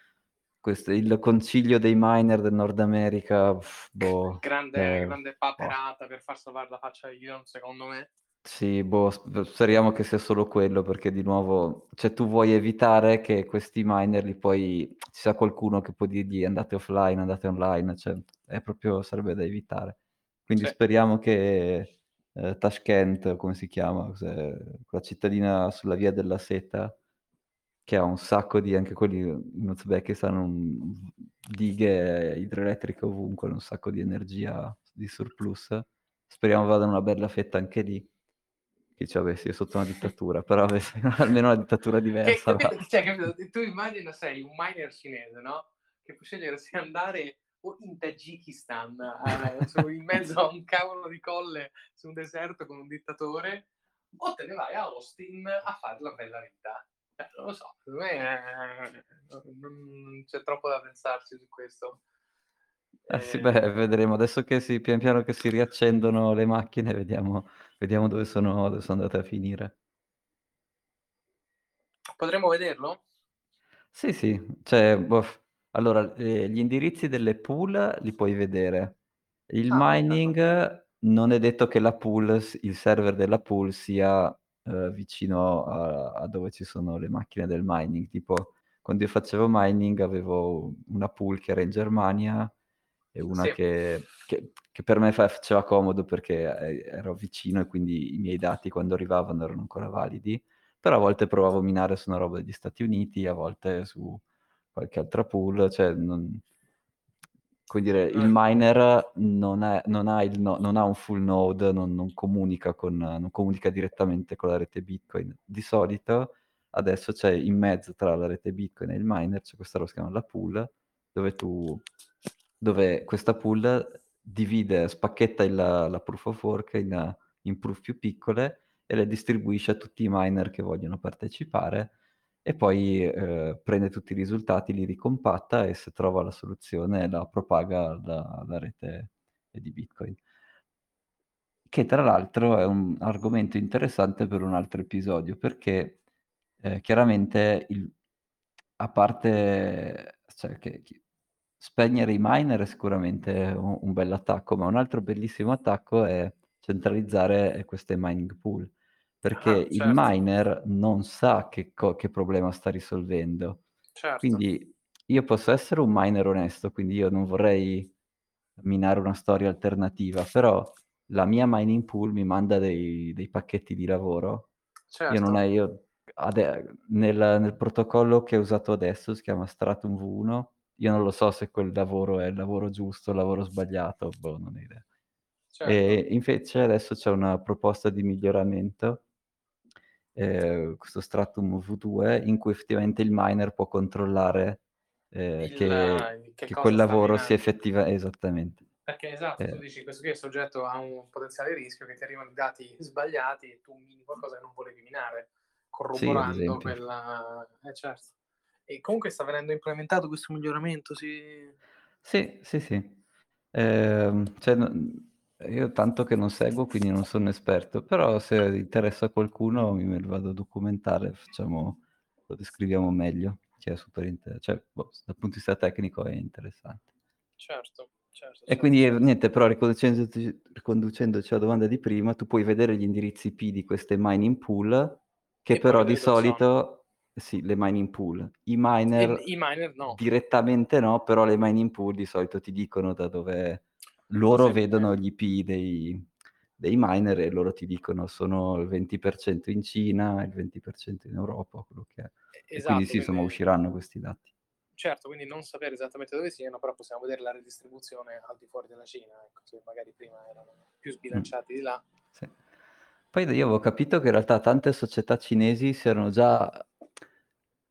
Questo, il concilio dei miner del Nord America, boh, grande paperata, boh, per far salvare la faccia di Elon, secondo me. Sì, boh, speriamo che sia solo quello, perché di nuovo, cioè, tu vuoi evitare che questi miner li poi ci sia qualcuno che può dirgli andate offline, andate online, cioè è proprio, sarebbe da evitare. Quindi sì. Speriamo che Tashkent, come si chiama, quella cittadina sulla via della seta, che ha un sacco di, anche quelli in Uzbekistan, dighe idroelettriche ovunque, un sacco di energia di surplus. Speriamo vadano una bella fetta anche lì. Che cioè, vabbè, sì, è sotto una dittatura, però almeno una dittatura diversa. Capito? Tu immagina, sei un miner cinese, no? Che può scegliere se andare o in Tagikistan, in mezzo a un cavolo di colle su un deserto con un dittatore, o te ne vai a Austin a fare la bella vita. Non lo so, per me non c'è troppo da pensarci su questo. Sì, beh, vedremo. Adesso che pian piano che si riaccendono le macchine, vediamo dove sono andate a finire. Potremmo vederlo? Sì. Cioè, allora, gli indirizzi delle pool li puoi vedere. Il mining, non è detto che la pool, il server della pool sia... vicino a dove ci sono le macchine del mining. Tipo, quando io facevo mining avevo una pool che era in Germania e una che per me faceva comodo perché ero vicino e quindi i miei dati quando arrivavano erano ancora validi, però a volte provavo a minare su una roba degli Stati Uniti, a volte su qualche altra pool, cioè come dire, il miner non ha un full node, non comunica direttamente con la rete Bitcoin. Di solito adesso c'è in mezzo tra la rete Bitcoin e il miner, c'è questa roba che si chiama la pool, dove questa pool spacchetta la proof of work in proof più piccole e le distribuisce a tutti i miner che vogliono partecipare. E poi prende tutti i risultati, li ricompatta e se trova la soluzione la propaga alla rete di Bitcoin. Che tra l'altro è un argomento interessante per un altro episodio, perché chiaramente a parte, cioè, che spegnere i miner è sicuramente un bel attacco, ma un altro bellissimo attacco è centralizzare queste mining pool. Perché il miner non sa che problema sta risolvendo. Certo. Quindi Io posso essere un miner onesto, quindi io non vorrei minare una storia alternativa, però la mia mining pool mi manda dei pacchetti di lavoro. Certo. Nel protocollo che ho usato adesso, si chiama Stratum V1, io non lo so se quel lavoro è il lavoro giusto, il lavoro sbagliato, boh, non ho idea. Certo. E invece adesso c'è una proposta di miglioramento, questo Stratum V2, in cui effettivamente il miner può controllare che quel lavoro sia effettiva. Esattamente. Perché esatto, tu dici questo qui è soggetto a un potenziale rischio che ti arrivano dati sbagliati e tu mini qualcosa che non volevi minare, corroborando sì, quella... certo. E comunque sta venendo implementato questo miglioramento, sì? Sì. Io tanto che non seguo, quindi non sono esperto, però se interessa a qualcuno mi vado a documentare, lo descriviamo meglio, che è super dal punto di vista tecnico è interessante. Certo. E quindi niente, però riconducendoci alla domanda di prima, tu puoi vedere gli indirizzi IP di queste mining pool, che però di solito, sì, le mining pool, i miner no, direttamente no, però le mining pool di solito ti dicono da dove loro vedono gli IP dei miner e loro ti dicono sono il 20% in Cina, il 20% in Europa, quello che è. Esatto, quindi sì, insomma, usciranno questi dati. Certo, quindi non sapere esattamente dove siano, però possiamo vedere la redistribuzione al di fuori della Cina, ecco, se magari prima erano più sbilanciati di là. Sì. Poi io avevo capito che in realtà tante società cinesi si erano già,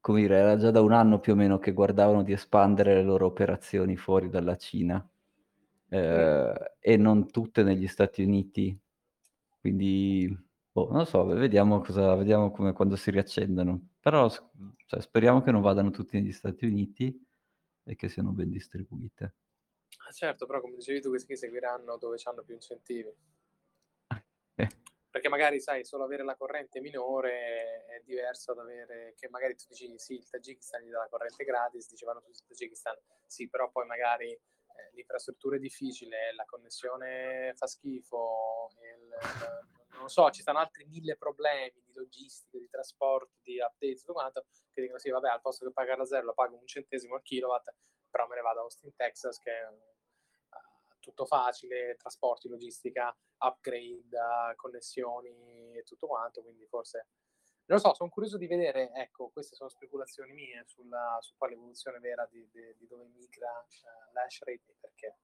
come dire, era già da un anno più o meno che guardavano di espandere le loro operazioni fuori dalla Cina, e non tutte negli Stati Uniti, quindi... non lo so, vediamo come quando si riaccendono, però speriamo che non vadano tutti negli Stati Uniti e che siano ben distribuite. Ah, certo, però come dicevi tu, questi seguiranno dove hanno più incentivi, perché magari sai, solo avere la corrente minore è diverso da avere, che magari tu dici sì, il Tagikistan gli dà la corrente gratis, dicevano tutti il Tagikistan, sì, però poi magari l'infrastruttura è difficile, la connessione fa schifo, non lo so, ci stanno altri 1000 problemi di logistica, di trasporti, di updates, tutto quanto, che dicono sì, vabbè, al posto che pagare a zero lo pago 1 centesimo al kilowatt, però me ne vado a Austin, Texas, che è tutto facile, trasporti, logistica, upgrade, connessioni e tutto quanto, quindi forse... Non lo so, sono curioso di vedere, ecco, queste sono speculazioni mie su quale evoluzione vera di dove migra l'hash rate e perché.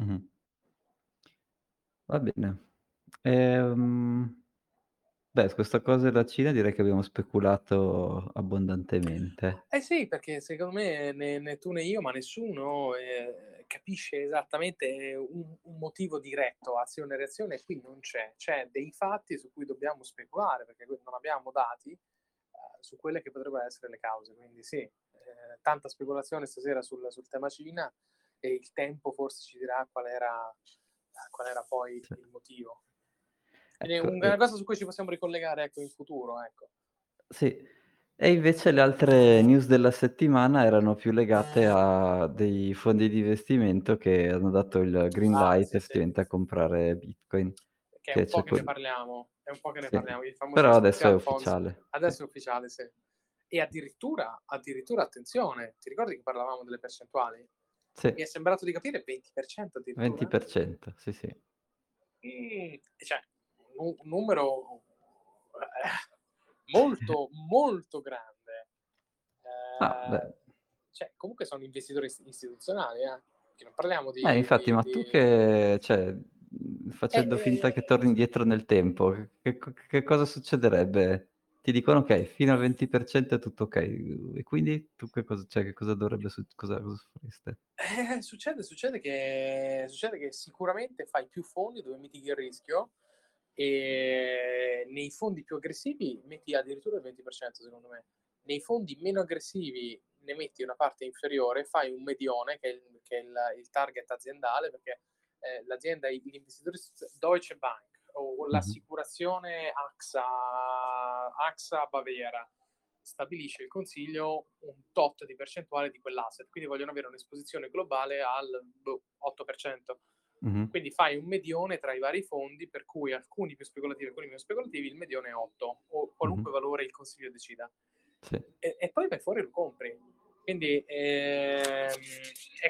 Mm-hmm. Va bene. Su questa cosa della Cina direi che abbiamo speculato abbondantemente. Sì, perché secondo me né tu né io, ma nessuno capisce esattamente un motivo diretto, azione e reazione, e qui non c'è dei fatti su cui dobbiamo speculare, perché non abbiamo dati su quelle che potrebbero essere le cause, quindi sì, tanta speculazione stasera sul tema Cina, e il tempo forse ci dirà qual era poi il motivo. Ecco, una cosa su cui ci possiamo ricollegare, ecco, in futuro, ecco. Sì. E invece le altre news della settimana erano più legate a dei fondi di investimento che hanno dato il green light a comprare Bitcoin. Che è un po' che ne parliamo, però adesso è ufficiale. Adesso è ufficiale, sì. E addirittura, attenzione, ti ricordi che parlavamo delle percentuali? Sì. Mi è sembrato di capire 20% addirittura. 20%, sì. Cioè, un numero molto, molto grande. Cioè, comunque sono investitori istituzionali, che non parliamo di... infatti, ma tu che... Cioè, facendo finta che torni indietro nel tempo, che cosa succederebbe? Ti dicono, ok, fino al 20% è tutto ok. E quindi tu che cosa dovrebbe succedere? Succede che sicuramente fai più fondi dove mitighi il rischio, e nei fondi più aggressivi metti addirittura il 20%, secondo me. Nei fondi meno aggressivi ne metti una parte inferiore, fai un medione, che è il target aziendale, perché l'azienda, gli investitori, Deutsche Bank, o l'assicurazione AXA Baviera, stabilisce il consiglio un tot di percentuale di quell'asset, quindi vogliono avere un'esposizione globale al 8%. Mm-hmm. Quindi fai un medione tra i vari fondi, per cui alcuni più speculativi, alcuni meno speculativi, il medione è 8, o qualunque valore il consiglio decida. Sì. E poi vai fuori e lo compri. Quindi è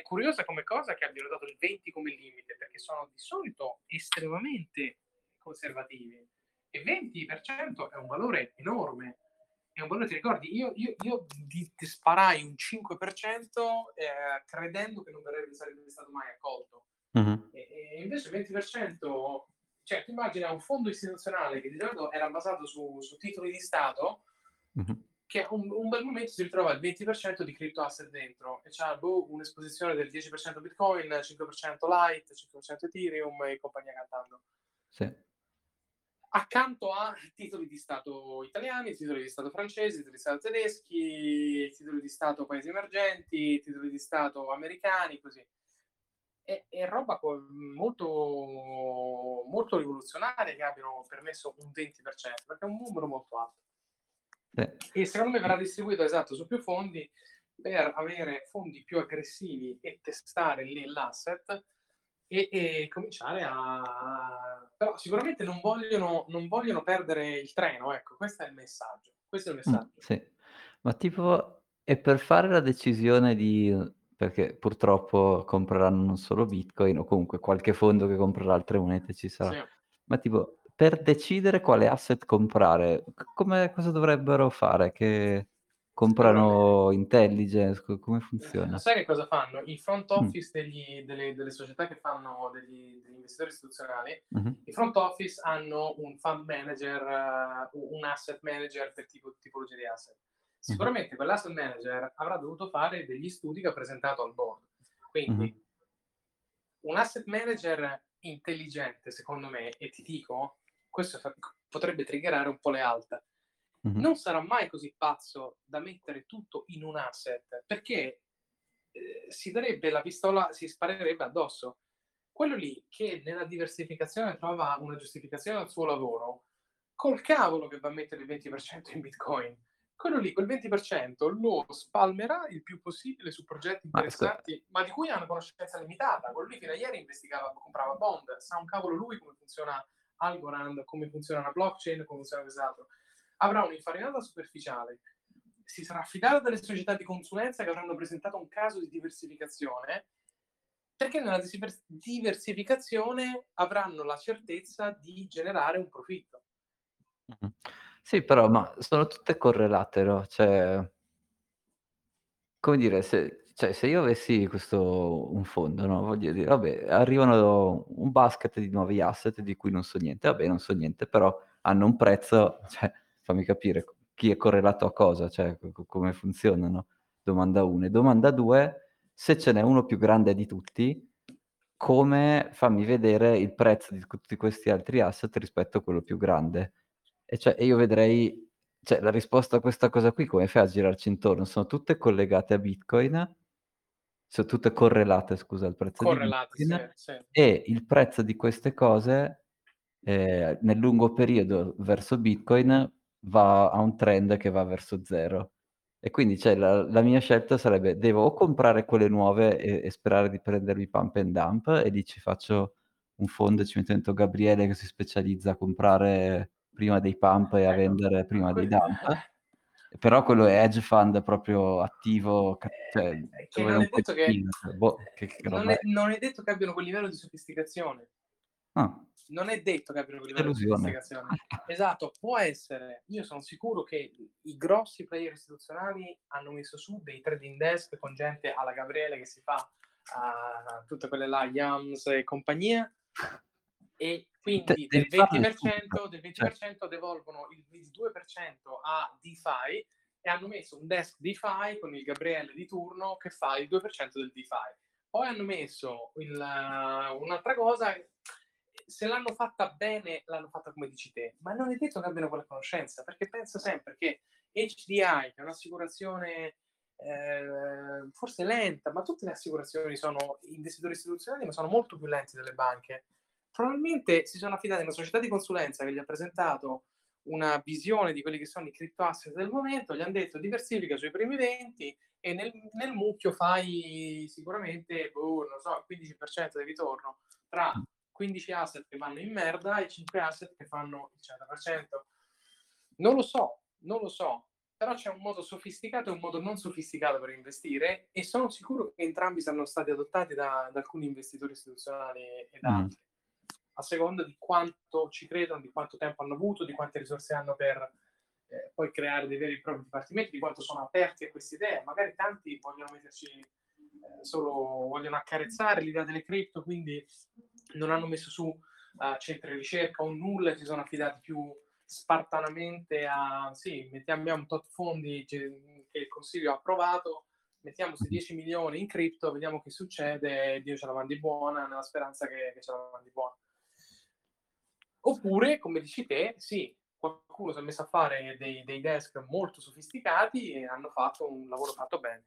curiosa come cosa che abbiano dato il 20 come limite, perché sono di solito estremamente conservativi. E 20% è un valore enorme. È un valore, ti ricordi? Io ti sparai un 5% credendo che non sarebbe stato mai accolto. Uh-huh. E invece il 20%... Cioè, tu immagina un fondo istituzionale che di solito era basato su titoli di Stato, uh-huh, che un bel momento si ritrova il 20% di crypto asset dentro e c'ha un'esposizione del 10% Bitcoin, 5% Lite, 5% Ethereum e compagnia cantando. Sì. Accanto a titoli di Stato italiani, titoli di Stato francesi, titoli di Stato tedeschi, titoli di Stato paesi emergenti, titoli di Stato americani, così. È roba molto, molto rivoluzionaria che abbiano permesso un 20%, perché è un numero molto alto. E secondo me verrà distribuito, esatto, su più fondi, per avere fondi più aggressivi e testare lì l'asset e cominciare a... Però sicuramente non vogliono perdere il treno, ecco, questo è il messaggio. Sì. Ma tipo, è per fare la decisione di... Perché purtroppo compreranno non solo Bitcoin, o comunque qualche fondo che comprerà altre monete ci sarà. Sì. Ma tipo, per decidere quale asset comprare, cosa dovrebbero fare? Che comprano intelligence? Come funziona? Sai che cosa fanno? Il front office delle società che fanno degli investitori istituzionali, mm-hmm, il front office hanno un fund manager, un asset manager per tipologia di asset. Sicuramente quell'asset manager avrà dovuto fare degli studi che ha presentato al board. Quindi un asset manager intelligente, secondo me, e ti dico, questo potrebbe triggerare un po' le alte, non sarà mai così pazzo da mettere tutto in un asset, perché si darebbe la pistola, si sparerebbe addosso. Quello lì che nella diversificazione trova una giustificazione al suo lavoro, col cavolo che va a mettere il 20% in Bitcoin. Quello lì, quel 20%, lo spalmerà il più possibile su progetti interessanti, ma di cui ha una conoscenza limitata. Quello lì fino a ieri investigava, comprava bond, sa un cavolo lui come funziona Algorand, come funziona la blockchain, come funziona quest'altro. Avrà un'infarinata superficiale, si sarà affidato dalle società di consulenza che avranno presentato un caso di diversificazione, perché nella diversificazione avranno la certezza di generare un profitto. Mm-hmm. Sì, però, ma sono tutte correlate, no? Cioè, come dire, se io avessi un fondo, no? Voglio dire, vabbè, arrivano un basket di nuovi asset di cui non so niente, vabbè, non so niente, però hanno un prezzo, cioè, fammi capire chi è correlato a cosa, cioè, come funzionano, domanda 1. E domanda 2, se ce n'è uno più grande di tutti, come fammi vedere il prezzo di tutti questi altri asset rispetto a quello più grande? E cioè, io vedrei, cioè, la risposta a questa cosa qui, come fai a girarci intorno? Sono tutte collegate a Bitcoin, sono tutte correlate, scusa, al prezzo di Bitcoin, sì. E il prezzo di queste cose nel lungo periodo verso Bitcoin va a un trend che va verso zero. E quindi, cioè, la mia scelta sarebbe, devo o comprare quelle nuove e sperare di prendermi pump and dump, e lì ci faccio un fondo, ci metto dentro Gabriele che si specializza a comprare... prima dei pump e a vendere prima dei dump, però quello è hedge fund proprio attivo, cioè, che non è detto che abbiano quel livello di sofisticazione. Ah. Non è detto che abbiano quel livello di sofisticazione. Esatto, può essere. Io sono sicuro che i grossi player istituzionali hanno messo su dei trading desk con gente alla Gabriele che si fa tutte quelle là, Yams e compagnia, e quindi del 20% devolvono il 2% a DeFi, e hanno messo un desk DeFi con il Gabriele di turno che fa il 2% del DeFi. Poi hanno messo un'altra cosa, se l'hanno fatta bene, l'hanno fatta come dici te, ma non è detto che abbiano quella conoscenza, perché penso sempre che HDI, che è un'assicurazione forse lenta, ma tutte le assicurazioni sono investitori istituzionali, ma sono molto più lenti delle banche. Probabilmente si sono affidati a una società di consulenza che gli ha presentato una visione di quelli che sono i crypto asset del momento, gli hanno detto diversifica sui primi 20 e nel mucchio fai sicuramente il 15% di ritorno tra 15 asset che vanno in merda e 5 asset che fanno il 100%. Non lo so, però c'è un modo sofisticato e un modo non sofisticato per investire, e sono sicuro che entrambi siano stati adottati da alcuni investitori istituzionali e da altri, a seconda di quanto ci credono, di quanto tempo hanno avuto, di quante risorse hanno per poi creare dei veri e propri dipartimenti, di quanto sono aperti a queste idee. Magari tanti vogliono metterci vogliono accarezzare l'idea delle cripto, quindi non hanno messo su centri di ricerca o nulla, si sono affidati più spartanamente a mettiamo un tot fondi che il consiglio ha approvato, mettiamo 10 milioni in cripto, vediamo che succede, Dio ce la mandi buona, nella speranza che ce la mandi buona. Oppure, come dici te, qualcuno si è messo a fare dei desk molto sofisticati e hanno fatto un lavoro fatto bene,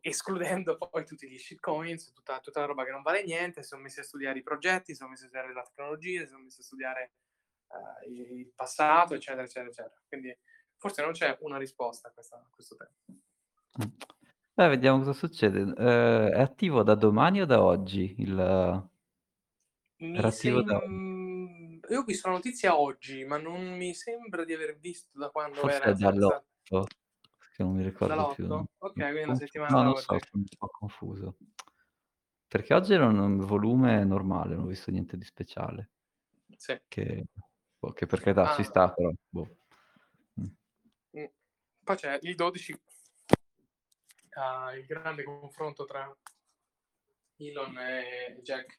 escludendo poi tutti gli shitcoins, tutta la roba che non vale niente. Si sono messi a studiare i progetti, si sono messi a studiare la tecnologia, si sono messi a studiare il passato, eccetera, eccetera, eccetera. Quindi forse non c'è una risposta a questo tema. Beh, vediamo cosa succede. È attivo da domani o da oggi? Io ho visto la notizia oggi, ma non mi sembra di aver visto da quando forse era. Forse dall'8, che non mi ricordo dall'8? Più. Ok, quindi una settimana. No, non so, sono un po' confuso. Perché oggi era un volume normale, non ho visto niente di speciale. Sì. Che per carità ci sta, però. Boh. Poi c'è il 12, il grande confronto tra Elon e Jack.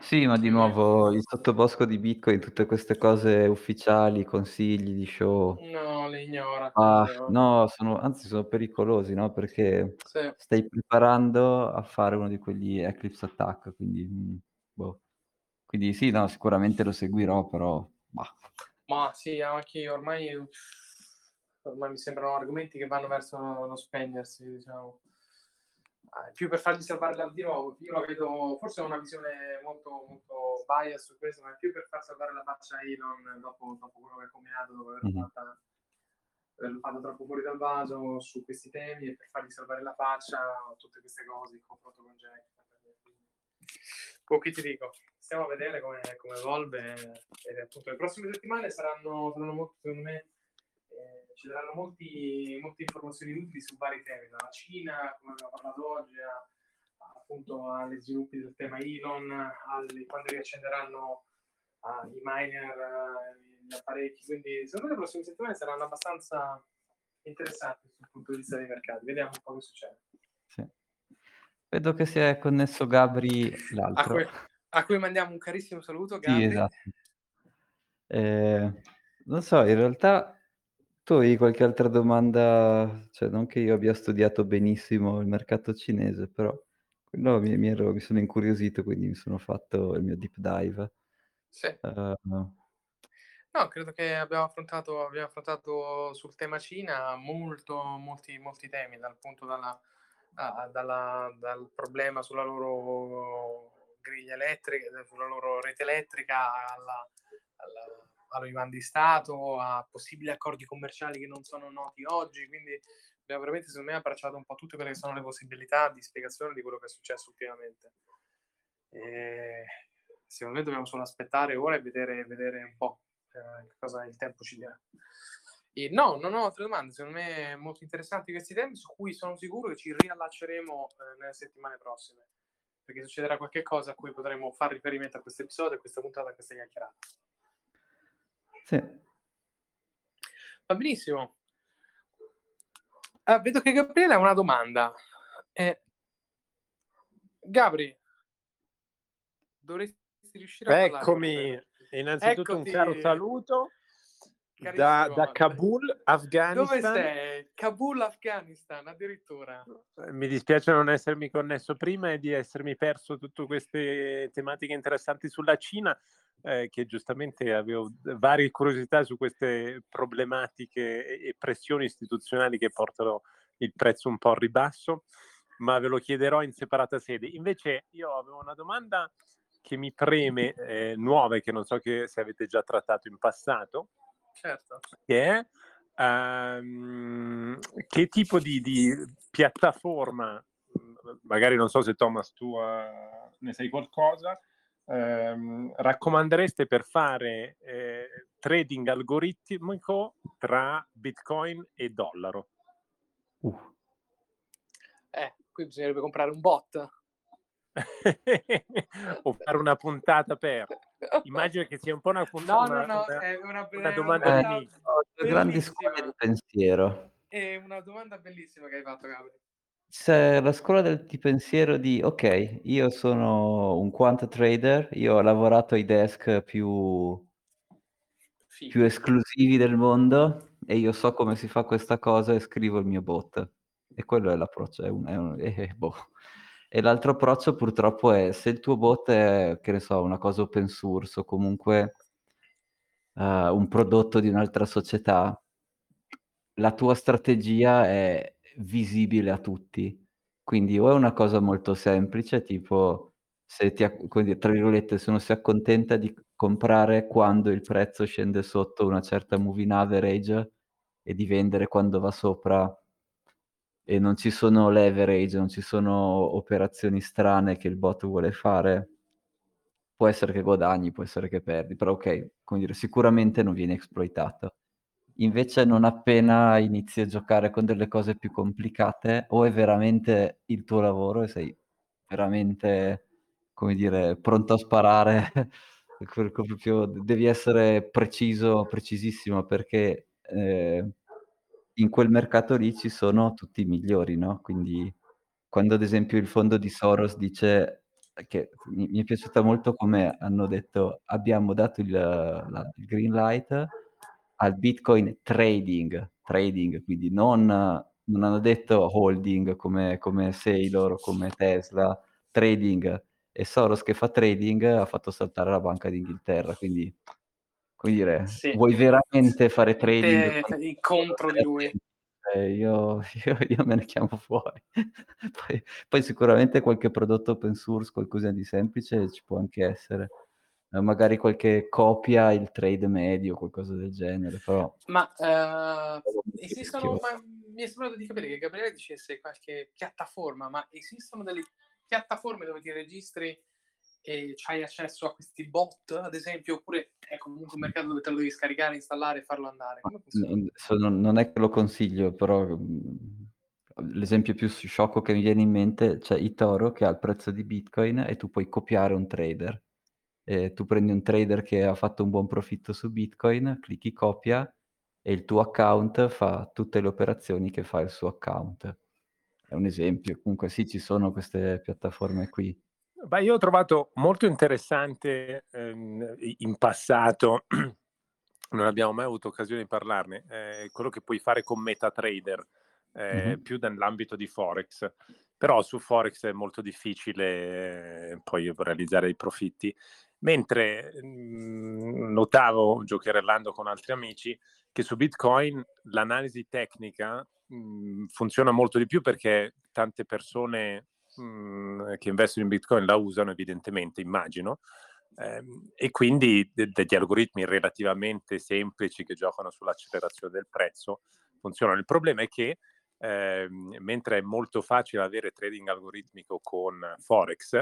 Sì, ma di nuovo il sottobosco di Bitcoin, tutte queste cose ufficiali, consigli di show. No, le ignora. No, sono pericolosi, no? Perché stai preparando a fare uno di quegli eclipse attack, quindi boh. Quindi sì, no, sicuramente lo seguirò, però bah. Ma sì, anche io ormai mi sembrano argomenti che vanno verso lo spegnersi, diciamo. Più per fargli salvare l'ardirovo, io la vedo, forse ho una visione molto, molto bias su questo, ma è più per far salvare la faccia a Elon dopo quello che ha combinato, dopo averlo fatto troppo fuori dal vaso su questi temi, e per fargli salvare la faccia tutte queste cose in confronto con Jack. Che ti dico, stiamo a vedere come evolve, e appunto le prossime settimane saranno molto, secondo me, ci daranno molte informazioni utili su vari temi, dalla Cina, come abbiamo parlato oggi, appunto agli sviluppi del tema Elon, quando riaccenderanno i miner, gli apparecchi. Quindi secondo me le prossime settimane saranno abbastanza interessanti dal punto di vista dei mercati. Vediamo un po' che succede. Sì. Vedo che si è connesso Gabri, l'altro. A cui mandiamo un carissimo saluto, Gabri. Sì, esatto. Non so, in realtà tu hai qualche altra domanda? Cioè, non che io abbia studiato benissimo il mercato cinese, però no, mi sono incuriosito, quindi mi sono fatto il mio deep dive. Sì. No, credo che abbiamo affrontato sul tema Cina molti temi, dal problema sulla loro griglia elettrica, sulla loro rete elettrica, alla IVAN di Stato, a possibili accordi commerciali che non sono noti oggi. Quindi abbiamo veramente, secondo me, abbracciato un po' tutte quelle che sono le possibilità di spiegazione di quello che è successo ultimamente. E secondo me dobbiamo solo aspettare ora e vedere un po' cosa il tempo ci dirà. E no, non ho altre domande. Secondo me molto interessanti questi temi, su cui sono sicuro che ci riallacceremo nelle settimane prossime, perché succederà qualche cosa a cui potremo fare riferimento a questo episodio, a questa puntata, a questa chiacchierata. Sì. Va benissimo. Vedo che Gabriele ha una domanda. Gabri, dovresti riuscire a parlare. Innanzitutto un caro saluto. Da Kabul, Afghanistan. Dove sei? Kabul, Afghanistan, addirittura. Mi dispiace non essermi connesso prima e di essermi perso tutte queste tematiche interessanti sulla Cina, che giustamente avevo varie curiosità su queste problematiche e pressioni istituzionali che portano il prezzo un po' al ribasso, ma ve lo chiederò in separata sede. Invece io avevo una domanda che mi preme, nuova, e che non so se avete già trattato in passato. Certo. Che tipo di piattaforma, magari non so se Thomas tu ne sai qualcosa, raccomandereste per fare trading algoritmico tra Bitcoin e dollaro. Qui bisognerebbe comprare un bot o fare una puntata per... Immagino che sia un po' una puntata. È una domanda grandi scuole di pensiero. È una domanda bellissima che hai fatto, Gabriele. C'è la scuola di pensiero di ok, io sono un quant trader, io ho lavorato ai desk più esclusivi del mondo e io so come si fa questa cosa e scrivo il mio bot. E quello è l'approccio, E l'altro approccio purtroppo è se il tuo bot è, che ne so, una cosa open source o comunque un prodotto di un'altra società, la tua strategia è visibile a tutti. Quindi o è una cosa molto semplice, tipo se quindi, tra virgolette, se uno si accontenta di comprare quando il prezzo scende sotto una certa moving average e di vendere quando va sopra, e non ci sono leverage, non ci sono operazioni strane che il bot vuole fare, può essere che guadagni, può essere che perdi, però ok, come dire, sicuramente non viene esploitato. Invece non appena inizi a giocare con delle cose più complicate, o è veramente il tuo lavoro e sei veramente, come dire, pronto a sparare, proprio devi essere preciso, precisissimo, perché... in quel mercato lì ci sono tutti i migliori, no? Quindi quando ad esempio il fondo di Soros dice, che mi è piaciuta molto come hanno detto, abbiamo dato il green light al Bitcoin trading, quindi non hanno detto holding come Saylor o come Tesla, trading, e Soros che fa trading ha fatto saltare la Banca d'Inghilterra, quindi... Come dire, sì. Vuoi veramente fare trading? Contro di lui. Io me ne chiamo fuori. poi sicuramente qualche prodotto open source, qualcosa di semplice ci può anche essere. Magari qualche copia, il trade medio, qualcosa del genere. Però... Ma mi è sembrato di capire che Gabriele dicesse qualche piattaforma, ma esistono delle piattaforme dove ti registri e c'hai accesso a questi bot, ad esempio, oppure è comunque un mercato dove te lo devi scaricare, installare e farlo andare? Non è che lo consiglio, però l'esempio più sciocco che mi viene in mente c'è eToro che ha il prezzo di Bitcoin e tu puoi copiare un trader. E tu prendi un trader che ha fatto un buon profitto su Bitcoin, clicchi copia e il tuo account fa tutte le operazioni che fa il suo account. È un esempio. Comunque sì, ci sono queste piattaforme qui. Beh, io ho trovato molto interessante in passato, non abbiamo mai avuto occasione di parlarne, quello che puoi fare con MetaTrader, più nell'ambito di Forex. Però su Forex è molto difficile poi realizzare i profitti. Mentre notavo, giocherellando con altri amici, che su Bitcoin l'analisi tecnica funziona molto di più perché tante persone... che investono in Bitcoin la usano evidentemente, immagino, e quindi degli algoritmi relativamente semplici che giocano sull'accelerazione del prezzo funzionano. Il problema è che mentre è molto facile avere trading algoritmico con Forex,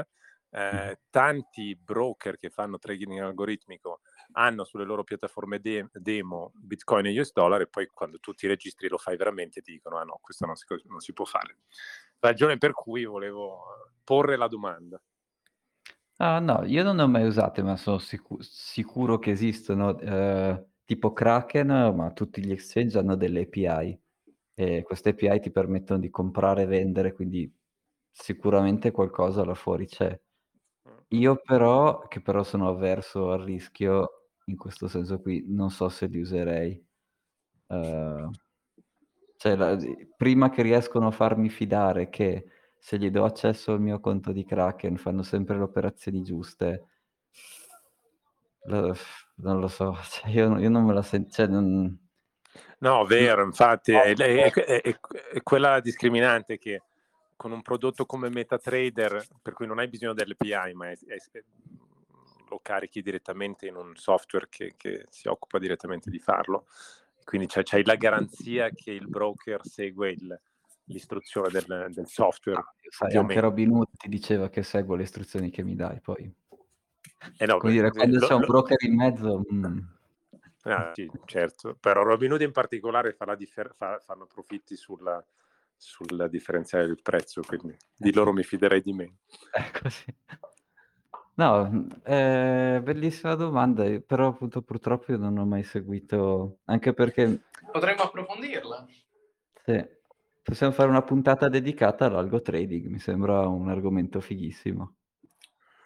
tanti broker che fanno trading algoritmico hanno sulle loro piattaforme demo Bitcoin e US dollar, e poi quando tu ti registri lo fai veramente ti dicono no, questo non si può fare. Ragione per cui volevo porre la domanda. No, io non ne ho mai usate, ma sono sicuro che esistono, tipo Kraken, ma tutti gli exchange hanno delle API e queste API ti permettono di comprare e vendere, quindi sicuramente qualcosa là fuori c'è. Io però, che però sono avverso al rischio, in questo senso qui, non so se li userei. Prima che riescono a farmi fidare che se gli do accesso al mio conto di Kraken fanno sempre le operazioni giuste, non lo so, io non me la sento... No, vero, infatti, è quella discriminante che... con un prodotto come MetaTrader, per cui non hai bisogno dell'API, ma lo carichi direttamente in un software che si occupa direttamente di farlo, quindi c'hai la garanzia che il broker segue l'istruzione del software. Sai, anche Robinhood ti diceva che seguo le istruzioni che mi dai, poi. Quando c'è un broker in mezzo... Ah, sì, certo, però Robinhood in particolare fanno profitti sulla differenziale del prezzo, quindi di loro mi fiderei di meno. Ecco, sì. No, bellissima domanda, però appunto purtroppo io non ho mai seguito, anche perché... Potremmo approfondirla. Sì, possiamo fare una puntata dedicata all'algo trading, mi sembra un argomento fighissimo.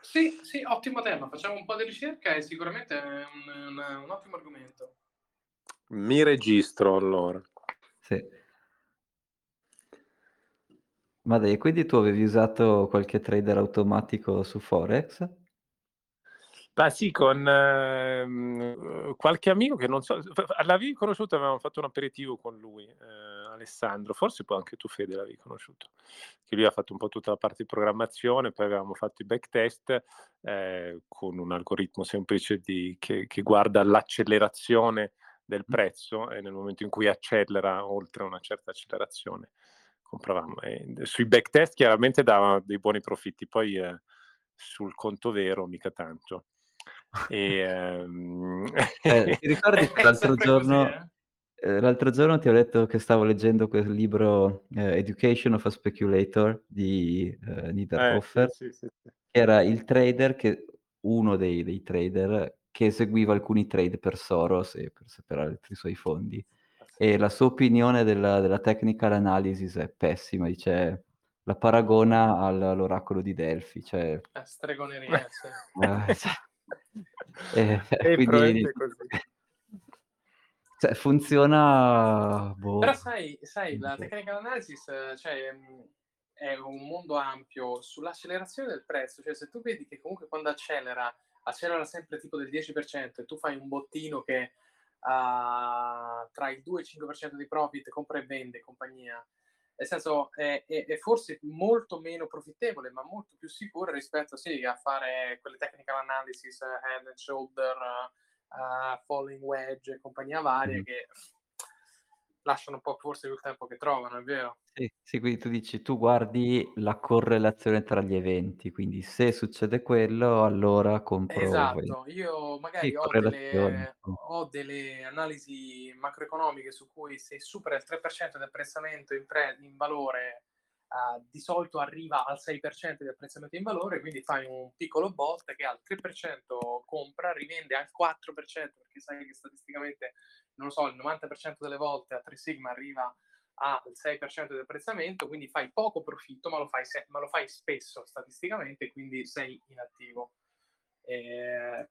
Sì, sì, ottimo tema, facciamo un po' di ricerca e sicuramente è un ottimo argomento. Mi registro allora. Sì. Ma dai, quindi tu avevi usato qualche trader automatico su Forex? Ah, sì, con qualche amico che non so, l'avevi conosciuto, avevamo fatto un aperitivo con lui, Alessandro, forse poi anche tu Fede l'avevi conosciuto, che lui ha fatto un po' tutta la parte di programmazione, poi avevamo fatto i backtest con un algoritmo semplice che guarda l'accelerazione del prezzo e nel momento in cui accelera oltre una certa accelerazione compravamo. E sui backtest chiaramente dava dei buoni profitti, poi sul conto vero mica tanto. Ti ricordi che l'altro giorno ti ho detto che stavo leggendo quel libro Education of a Speculator di Niederhofer, sì. Che era il trader, uno dei trader che eseguiva alcuni trade per Soros e per separare i suoi fondi, e la sua opinione della technical analysis è pessima, dice la paragona all'oracolo di Delfi, cioè la stregoneria, sì. Quindi cioè, funziona boh. Però sai la technical analysis, cioè, è un mondo ampio sull'accelerazione del prezzo, cioè se tu vedi che comunque quando accelera sempre tipo del 10% e tu fai un bottino che tra il 2 e il 5% di profit, compra e vende compagnia, nel senso è forse molto meno profittevole ma molto più sicura rispetto a fare quelle technical analysis head and shoulder, falling wedge e compagnia varie che lasciano un po' forse il tempo che trovano, è vero? Sì, quindi tu guardi la correlazione tra gli eventi, quindi se succede quello allora compro. Esatto, io magari ho delle analisi macroeconomiche su cui se supera il 3% di apprezzamento in valore, di solito arriva al 6% di apprezzamento in valore, quindi fai un piccolo bot che al 3% compra, rivende al 4%, perché sai che statisticamente, non lo so, il 90% delle volte a 3 sigma arriva al 6% di apprezzamento, quindi fai poco profitto, ma lo fai spesso statisticamente, quindi sei inattivo.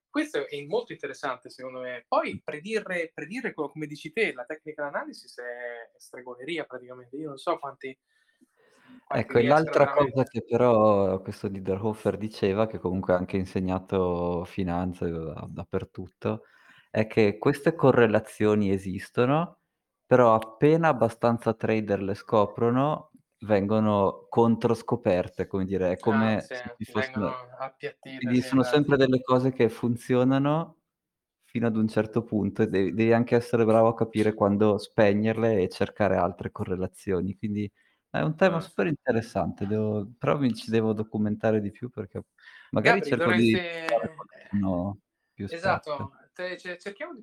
Questo è molto interessante secondo me. Poi predire quello, come dici te, la technical analysis è stregoneria praticamente, io non so quanti... Ecco, e l'altra cosa che però questo Niederhofer diceva, che comunque ha anche insegnato finanza dappertutto, è che queste correlazioni esistono, però appena abbastanza trader le scoprono, vengono controscoperte, come dire, è come se ti fossero... Quindi sono sempre delle cose che funzionano fino ad un certo punto, e devi anche essere bravo a capire quando spegnerle e cercare altre correlazioni, quindi... È un tema super interessante, però mi ci devo documentare di più, perché magari cerchiamo di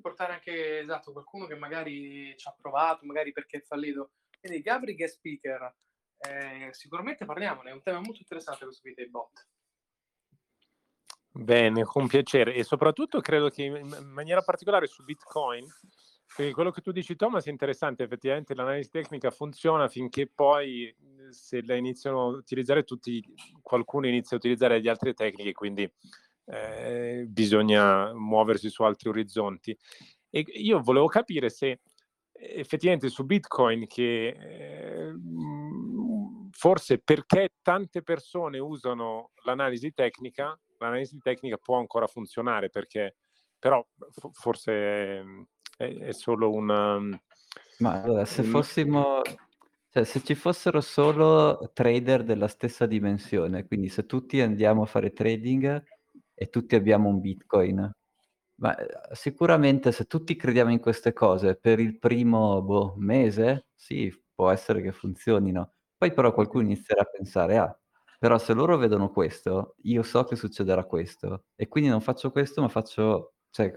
portare anche qualcuno che magari ci ha provato, magari perché è fallito. Quindi Gabri guest speaker, sicuramente parliamone, è un tema molto interessante questo qui dei bot. Bene, con piacere, e soprattutto credo che in maniera particolare su Bitcoin... Perché quello che tu dici, Thomas, è interessante, effettivamente l'analisi tecnica funziona finché poi se la iniziano a utilizzare tutti, qualcuno inizia a utilizzare le altre tecniche, quindi bisogna muoversi su altri orizzonti. E io volevo capire se effettivamente su Bitcoin, che forse perché tante persone usano l'analisi tecnica può ancora funzionare, perché però forse... È solo una... Ma allora, se ci fossero solo trader della stessa dimensione, quindi se tutti andiamo a fare trading e tutti abbiamo un Bitcoin, ma sicuramente se tutti crediamo in queste cose per il primo mese, sì, può essere che funzionino. Poi però qualcuno inizierà a pensare, però se loro vedono questo, io so che succederà questo, e quindi non faccio questo, ma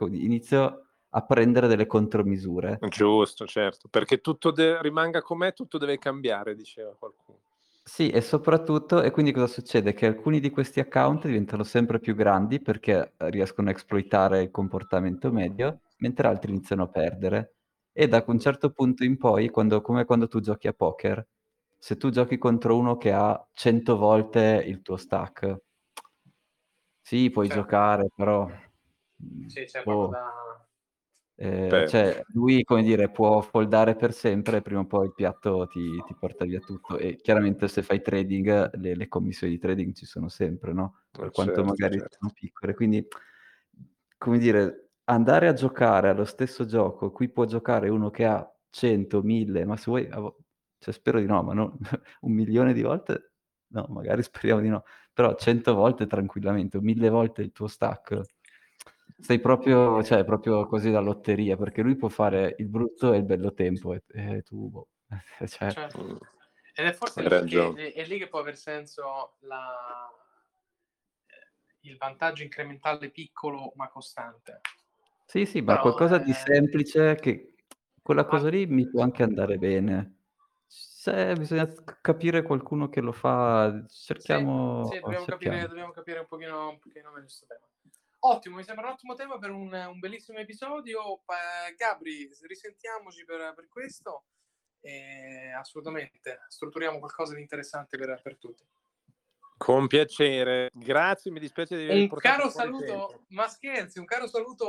inizio a prendere delle contromisure. Giusto, certo, perché tutto rimanga com'è, tutto deve cambiare, diceva qualcuno. Sì, e soprattutto, e quindi cosa succede? Che alcuni di questi account diventano sempre più grandi perché riescono a esploitare il comportamento medio, mentre altri iniziano a perdere. E da un certo punto in poi, come quando tu giochi a poker, se tu giochi contro uno che ha 100 volte il tuo stack, sì, puoi giocare, però... Sì, c'è qualcosa... cioè lui, come dire, può foldare per sempre, prima o poi il piatto ti porta via tutto. E chiaramente se fai trading le commissioni di trading ci sono sempre, no? Per quanto magari sono piccole, quindi come dire, andare a giocare allo stesso gioco qui può giocare uno che ha 100, 1000, ma se vuoi, cioè spero di no, ma no, 1 milione di volte no, magari speriamo di no, però 100 volte tranquillamente, 1000 volte il tuo stack. Sei proprio, cioè, proprio così da lotteria, perché lui può fare il brutto e il bello tempo e tu... cioè... Certo. Ed è forse lì che può aver senso il vantaggio incrementale piccolo ma costante. Sì, sì, ma qualcosa di semplice che quella cosa lì mi può anche andare bene. Se bisogna capire qualcuno che lo fa, cerchiamo... Sì, dobbiamo capire un pochino meglio questo tema. Ottimo, mi sembra un ottimo tema per un bellissimo episodio. Gabri, risentiamoci per questo e assolutamente strutturiamo qualcosa di interessante per tutti. Con piacere, grazie, mi dispiace di aver portato un caro saluto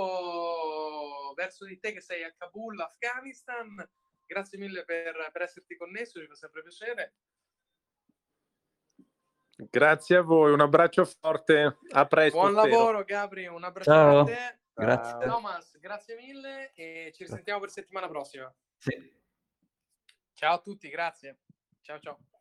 verso di te che sei a Kabul, Afghanistan. Grazie mille per esserti connesso, ci fa sempre piacere. Grazie a voi, un abbraccio forte, a presto. Buon lavoro Gabri, un abbraccio a te. Grazie. Thomas, grazie mille e ci risentiamo per settimana prossima. Sì. Ciao a tutti, grazie. Ciao ciao.